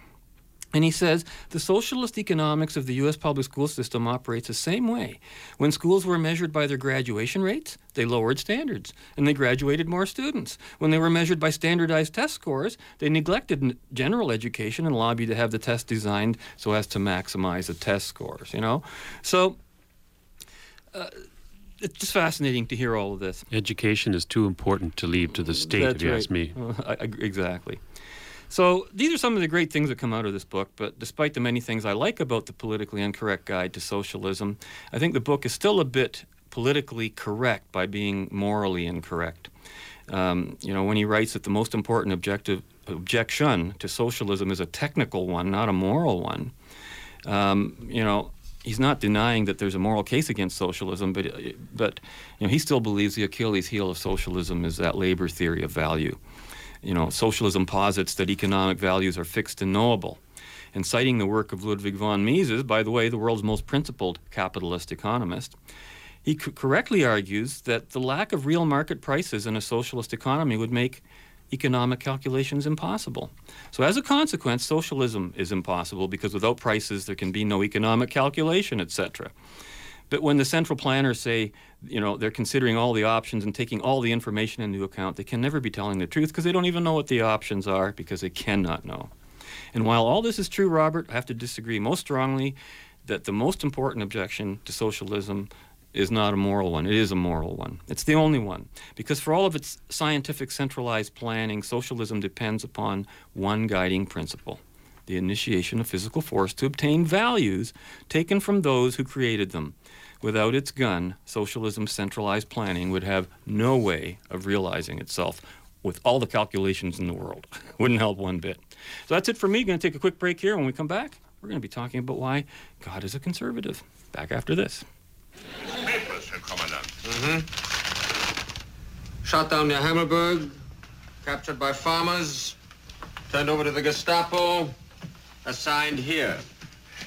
And he says, the socialist economics of the U S public school system operates the same way. When schools were measured by their graduation rates, they lowered standards, and they graduated more students. When they were measured by standardized test scores, they neglected general education and lobbied to have the test designed so as to maximize the test scores, you know? So uh, it's just fascinating to hear all of this. Education is too important to leave to the state, That's if you right. ask me. I, I, exactly. So these are some of the great things that come out of this book, but despite the many things I like about The Politically Incorrect Guide to Socialism, I think the book is still a bit politically correct by being morally incorrect. Um, you know, when he writes that the most important objective, objection to socialism is a technical one, not a moral one, um, you know, he's not denying that there's a moral case against socialism, but, but you know, he still believes the Achilles heel of socialism is that labor theory of value. You know, socialism posits that economic values are fixed and knowable. And citing the work of Ludwig von Mises, by the way, the world's most principled capitalist economist, he co- correctly argues that the lack of real market prices in a socialist economy would make economic calculations impossible. So as a consequence, socialism is impossible because without prices there can be no economic calculation, et cetera. But when the central planners say, you know, they're considering all the options and taking all the information into account, they can never be telling the truth because they don't even know what the options are because they cannot know. And while all this is true, Robert, I have to disagree most strongly that the most important objection to socialism is not a moral one. It is a moral one. It's the only one. Because for all of its scientific centralized planning, socialism depends upon one guiding principle: the initiation of physical force to obtain values taken from those who created them. Without its gun, socialism's centralized planning would have no way of realizing itself with all the calculations in the world. Wouldn't help one bit. So that's it for me. Going to take a quick break here. When we come back, we're going to be talking about why God is a conservative. Back after this. Papers, Herr Kommandant. Mm-hmm. Shot down near Hammelburg, captured by farmers, turned over to the Gestapo, assigned here.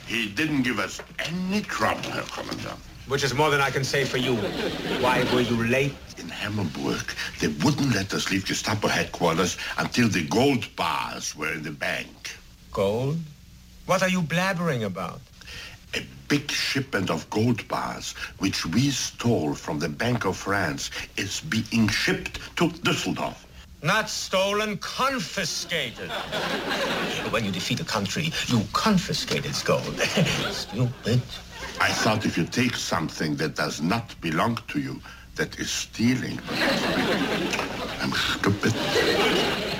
He didn't give us any trouble, Herr Commandant. Which is more than I can say for you. Why were you late? In Hamburg, they wouldn't let us leave Gestapo headquarters until the gold bars were in the bank. Gold? What are you blabbering about? A big shipment of gold bars, which we stole from the Bank of France, is being shipped to Düsseldorf. Not stolen, confiscated. When you defeat a country, you confiscate its gold. Stupid. I thought if you take something that does not belong to you, that is stealing. I'm stupid.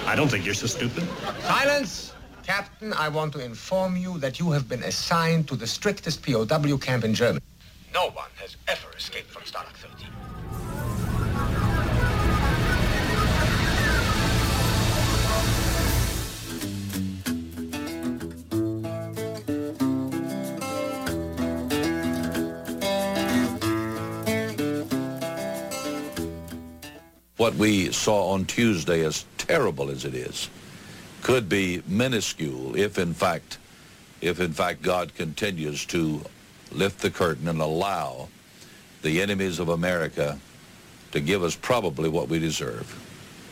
I don't think you're so stupid. Silence! Captain, I want to inform you that you have been assigned to the strictest P O W camp in Germany. No one has ever escaped from Stalag thirteen. What we saw on Tuesday, as terrible as it is, could be minuscule if in fact, if in fact God continues to lift the curtain and allow the enemies of America to give us probably what we deserve.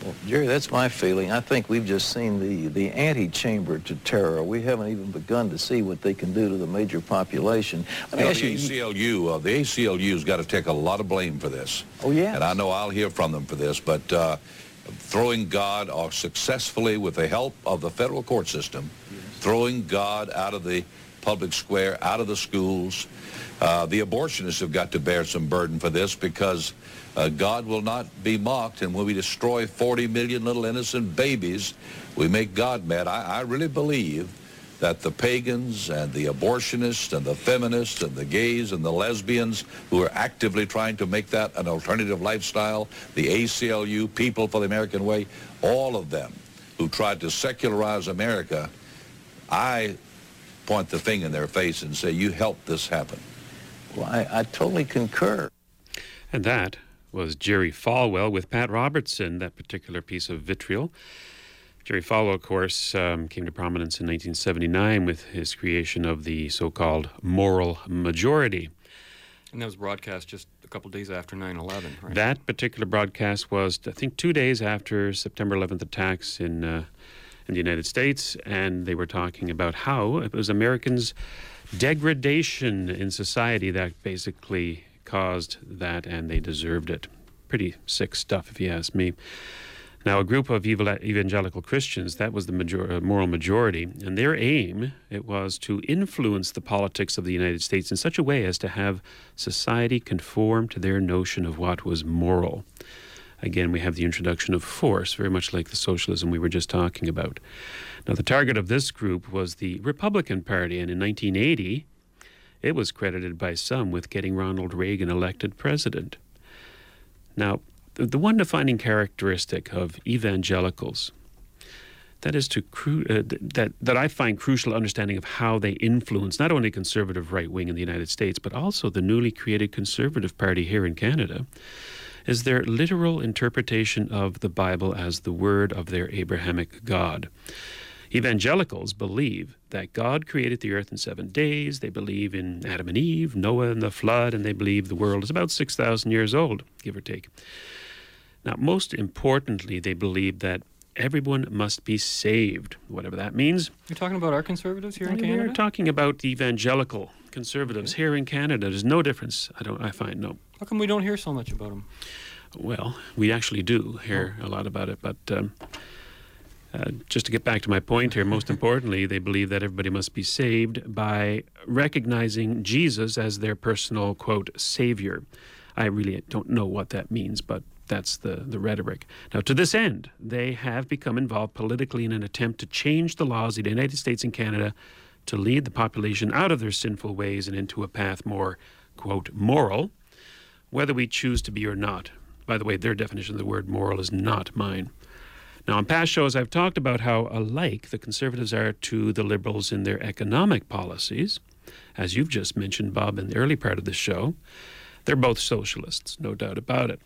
Well, Jerry, that's my feeling. I think we've just seen the, the antechamber to terror. We haven't even begun to see what they can do to the major population. I mean, actually, the A C L U, uh, the A C L U's got to take a lot of blame for this. Oh, yeah. And I know I'll hear from them for this, but uh, throwing God, or successfully with the help of the federal court system, yes, throwing God out of the public square, out of the schools. Uh, the abortionists have got to bear some burden for this, because uh, God will not be mocked, and when we destroy forty million little innocent babies, we make God mad. I, I really believe that the pagans and the abortionists and the feminists and the gays and the lesbians who are actively trying to make that an alternative lifestyle, the A C L U, People for the American Way, all of them who tried to secularize America, I point the finger in their face and say, you helped this happen. Well, I, I totally concur. And that was Jerry Falwell with Pat Robertson, that particular piece of vitriol. Jerry Falwell, of course, um, came to prominence in nineteen seventy-nine with his creation of the so-called Moral Majority. And that was broadcast just a couple days after nine eleven, right? That particular broadcast was, I think, two days after September eleventh attacks in, uh, in the United States, and they were talking about how it was Americans' degradation in society that basically caused that, and they deserved it. Pretty sick stuff, if you ask me. Now, a group of evil evangelical Christians, that was the major- Moral Majority, and their aim, it was to influence the politics of the United States in such a way as to have society conform to their notion of what was moral. Again, we have the introduction of force, very much like the socialism we were just talking about. Now, the target of this group was the Republican Party, and in nineteen eighty, it was credited by some with getting Ronald Reagan elected president. Now, the, the one defining characteristic of evangelicals, that is to cru- uh, that that I find crucial understanding of how they influence not only conservative right wing in the United States, but also the newly created Conservative Party here in Canada, is their literal interpretation of the Bible as the word of their Abrahamic God. Evangelicals believe that God created the earth in seven days. They believe in Adam and Eve, Noah and the flood, and they believe the world is about six thousand years old, give or take. Now, most importantly, they believe that everyone must be saved, whatever that means. You're talking about our conservatives here I in mean, Canada? We're talking about evangelical conservatives okay. here in Canada. There's no difference, I don't. I find, no. How come we don't hear so much about them? Well, we actually do hear oh. a lot about it, but um, uh, just to get back to my point here, most importantly, they believe that everybody must be saved by recognizing Jesus as their personal, quote, savior. I really don't know what that means, but that's the, the rhetoric. Now, to this end, they have become involved politically in an attempt to change the laws of the United States and Canada to lead the population out of their sinful ways and into a path more, quote, moral, whether we choose to be or not. By the way, their definition of the word moral is not mine. Now, on past shows, I've talked about how alike the conservatives are to the liberals in their economic policies. As you've just mentioned, Bob, in the early part of the show, they're both socialists, no doubt about it.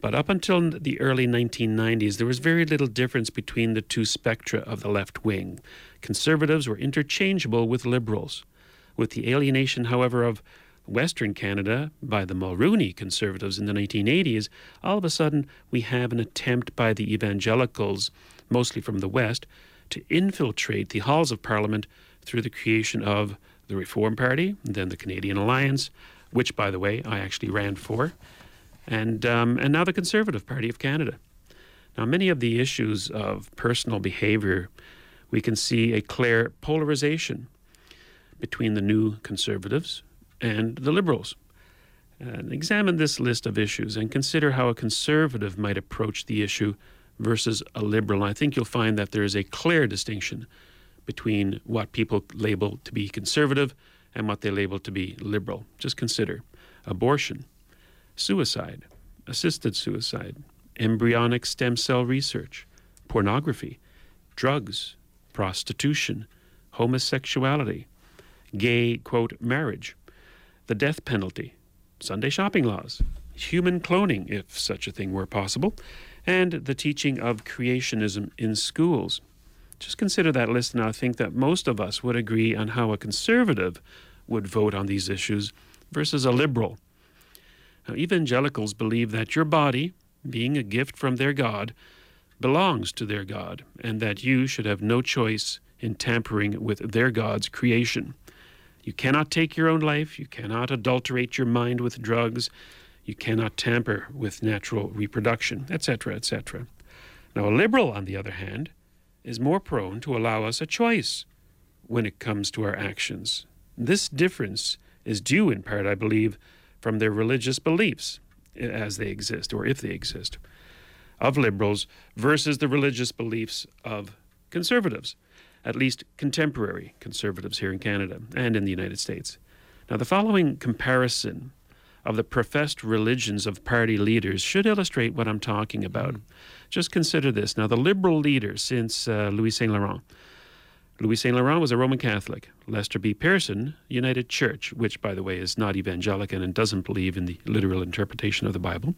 But up until the early nineteen nineties, there was very little difference between the two spectra of the left wing. Conservatives were interchangeable with liberals. with the alienation, however, of Western Canada by the Mulroney Conservatives in the nineteen eighties, all of a sudden we have an attempt by the evangelicals, mostly from the West, to infiltrate the halls of Parliament through the creation of the Reform Party, then the Canadian Alliance, which, by the way, I actually ran for, and, um, and now the Conservative Party of Canada. Now, many of the issues of personal behaviour, we can see a clear polarisation between the new Conservatives and the Liberals. And examine this list of issues and consider how a Conservative might approach the issue versus a Liberal. And I think you'll find that there is a clear distinction between what people label to be conservative and what they label to be liberal. Just consider abortion, suicide, assisted suicide, embryonic stem cell research, pornography, drugs, prostitution, homosexuality, gay, quote, marriage, the death penalty, Sunday shopping laws, human cloning, if such a thing were possible, and the teaching of creationism in schools. Just consider that list, and I think that most of us would agree on how a conservative would vote on these issues versus a liberal. Now, evangelicals believe that your body, being a gift from their God, belongs to their God, and that you should have no choice in tampering with their God's creation. You cannot take your own life. You cannot adulterate your mind with drugs. You cannot tamper with natural reproduction, et cetera, et cetera. Now, a liberal, on the other hand, is more prone to allow us a choice when it comes to our actions. This difference is due in part, I believe, from their religious beliefs as they exist, or if they exist, of liberals versus the religious beliefs of conservatives, at least contemporary conservatives here in Canada and in the United States. Now, the following comparison of the professed religions of party leaders should illustrate what I'm talking about. Just consider this. Now, the liberal leaders since uh, Louis Saint Laurent. Louis Saint Laurent was a Roman Catholic. Lester B. Pearson, United Church, which, by the way, is not evangelical and doesn't believe in the literal interpretation of the Bible.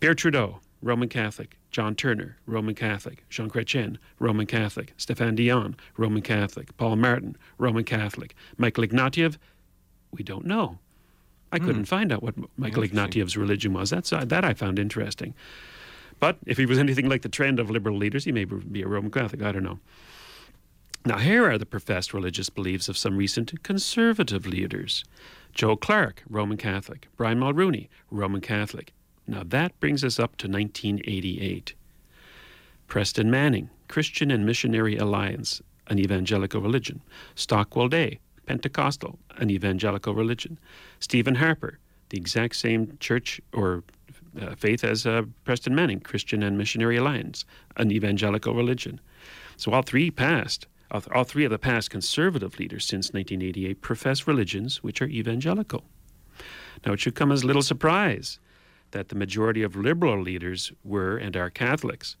Pierre Trudeau, Roman Catholic. John Turner, Roman Catholic. Jean Chrétien, Roman Catholic. Stéphane Dion, Roman Catholic. Paul Martin, Roman Catholic. Michael Ignatieff, we don't know. I couldn't mm. find out what Michael Ignatieff's religion was. That's, uh, that I found interesting. But if he was anything like the trend of liberal leaders, he may be a Roman Catholic. I don't know. Now, here are the professed religious beliefs of some recent conservative leaders. Joe Clark, Roman Catholic. Brian Mulroney, Roman Catholic. Now, that brings us up to nineteen eighty-eight. Preston Manning, Christian and Missionary Alliance, an evangelical religion. Stockwell Day, Pentecostal, an evangelical religion. Stephen Harper, the exact same church or uh, faith as uh, Preston Manning, Christian and Missionary Alliance, an evangelical religion. So all three past, all three of the past conservative leaders since nineteen eighty-eight profess religions which are evangelical. Now, it should come as little surprise that the majority of liberal leaders were and are Catholics.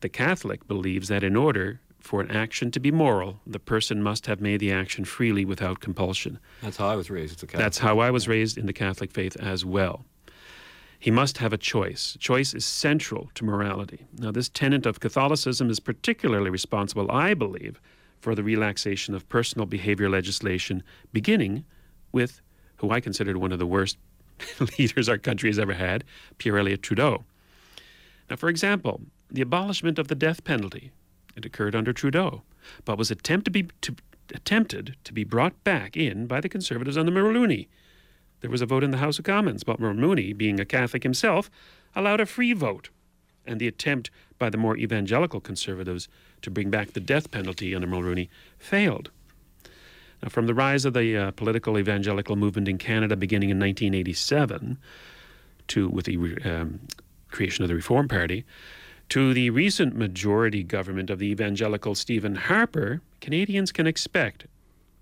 The Catholic believes that in order for an action to be moral, the person must have made the action freely without compulsion. That's how I was raised. It's a Catholic. That's how I was raised in the Catholic faith as well. He must have a choice. Choice is central to morality. Now, this tenet of Catholicism is particularly responsible, I believe, for the relaxation of personal behavior legislation, beginning with who I considered one of the worst leaders our country has ever had, Pierre Elliott Trudeau. Now, for example, the abolishment of the death penalty. It occurred under Trudeau, but was attempt to be, to, attempted to be brought back in by the Conservatives under Mulroney. There was a vote in the House of Commons, but Mulroney, being a Catholic himself, allowed a free vote, and the attempt by the more evangelical Conservatives to bring back the death penalty under Mulroney failed. Now, from the rise of the uh, political evangelical movement in Canada beginning in nineteen eighty-seven, to with the um, creation of the Reform Party, to the recent majority government of the evangelical Stephen Harper, Canadians can expect,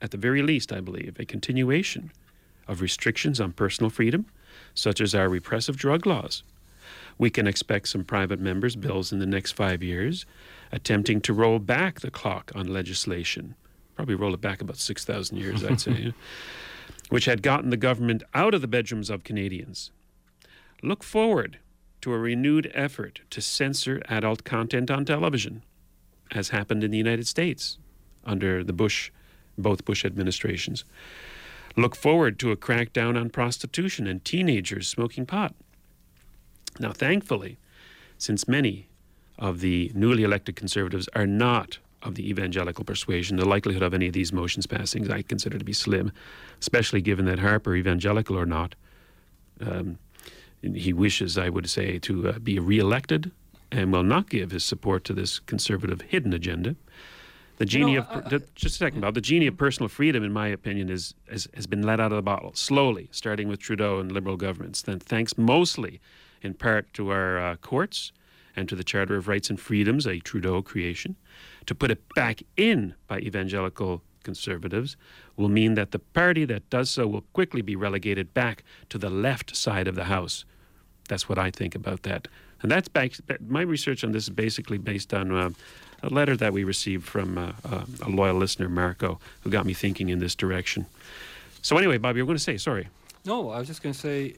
at the very least, I believe, a continuation of restrictions on personal freedom, such as our repressive drug laws. We can expect some private members' bills in the next five years attempting to roll back the clock on legislation. Probably roll it back about six thousand years, I'd say, which had gotten the government out of the bedrooms of Canadians. Look forward to a renewed effort to censor adult content on television, as happened in the United States under the Bush both Bush administrations. Look forward to a crackdown on prostitution and teenagers smoking pot. Now, thankfully, since many of the newly elected conservatives are not of the evangelical persuasion, the likelihood of any of these motions passing I consider to be slim, especially given that Harper, evangelical or not, um, he wishes, I would say, to uh, be reelected and will not give his support to this conservative hidden agenda. The genie you know, of uh, just a second, Bob. The genie of personal freedom, in my opinion, is, is has been let out of the bottle slowly, starting with Trudeau and Liberal governments. Then, thanks mostly, in part, to our uh, courts and to the Charter of Rights and Freedoms, a Trudeau creation, to put it back in by evangelical conservatives will mean that the party that does so will quickly be relegated back to the left side of the house. That's what I think about that. And that's back, my research on this is basically based on uh, a letter that we received from uh, uh, a loyal listener, Marco, who got me thinking in this direction. So anyway, Bob, you were going to say, sorry. No, I was just going to say,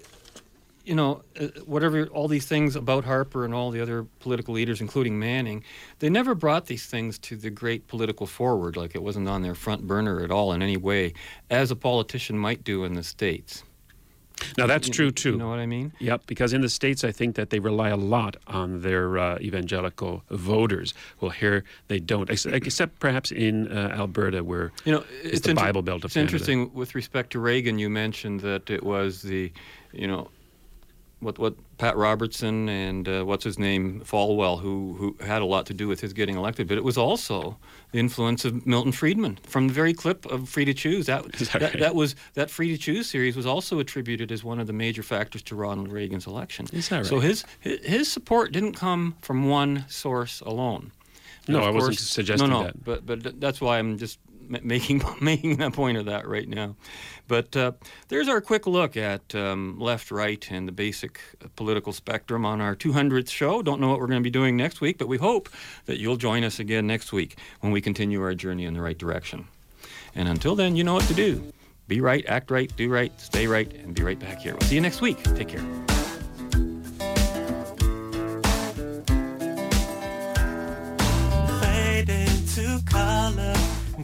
you know, whatever, all these things about Harper and all the other political leaders, including Manning, they never brought these things to the great political forward, like it wasn't on their front burner at all in any way, as a politician might do in the States. Now, that's you, true, too. You know what I mean? Yep, because in the States, I think that they rely a lot on their uh, evangelical voters. Well, here they don't, ex- except perhaps in uh, Alberta, where you know, it's, it's the inter- Bible Belt of it's Canada. It's interesting, with respect to Reagan, you mentioned that it was the, you know, what what Pat Robertson and uh, what's his name, Falwell, who who had a lot to do with his getting elected, but it was also the influence of Milton Friedman from the very clip of Free to Choose. That that, that, right? that was that Free to Choose series was also attributed as one of the major factors to Ronald Reagan's election. Is that right? So his his support didn't come from one source alone. No, I wasn't course, suggesting no, no, that. No, no, but but that's why I'm just making making a point of that right now. But uh, there's our quick look at um, left, right, and the basic political spectrum on our two hundredth show. Don't know what we're going to be doing next week, but we hope that you'll join us again next week when we continue our journey in the right direction. And until then, you know what to do. Be right, act right, do right, stay right, and be right back here. We'll see you next week. Take care. Fade into color.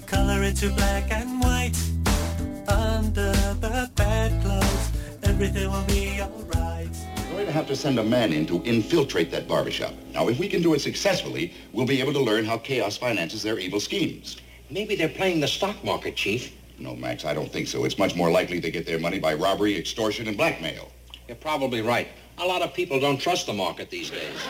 Color into black and white. Under the bedclothes, everything will be alright. We're going to have to send a man in to infiltrate that barbershop. Now, if we can do it successfully, we'll be able to learn how chaos finances their evil schemes. Maybe they're playing the stock market, Chief. No, Max, I don't think so. It's much more likely they get their money by robbery, extortion, and blackmail. You're probably right. A lot of people don't trust the market these days.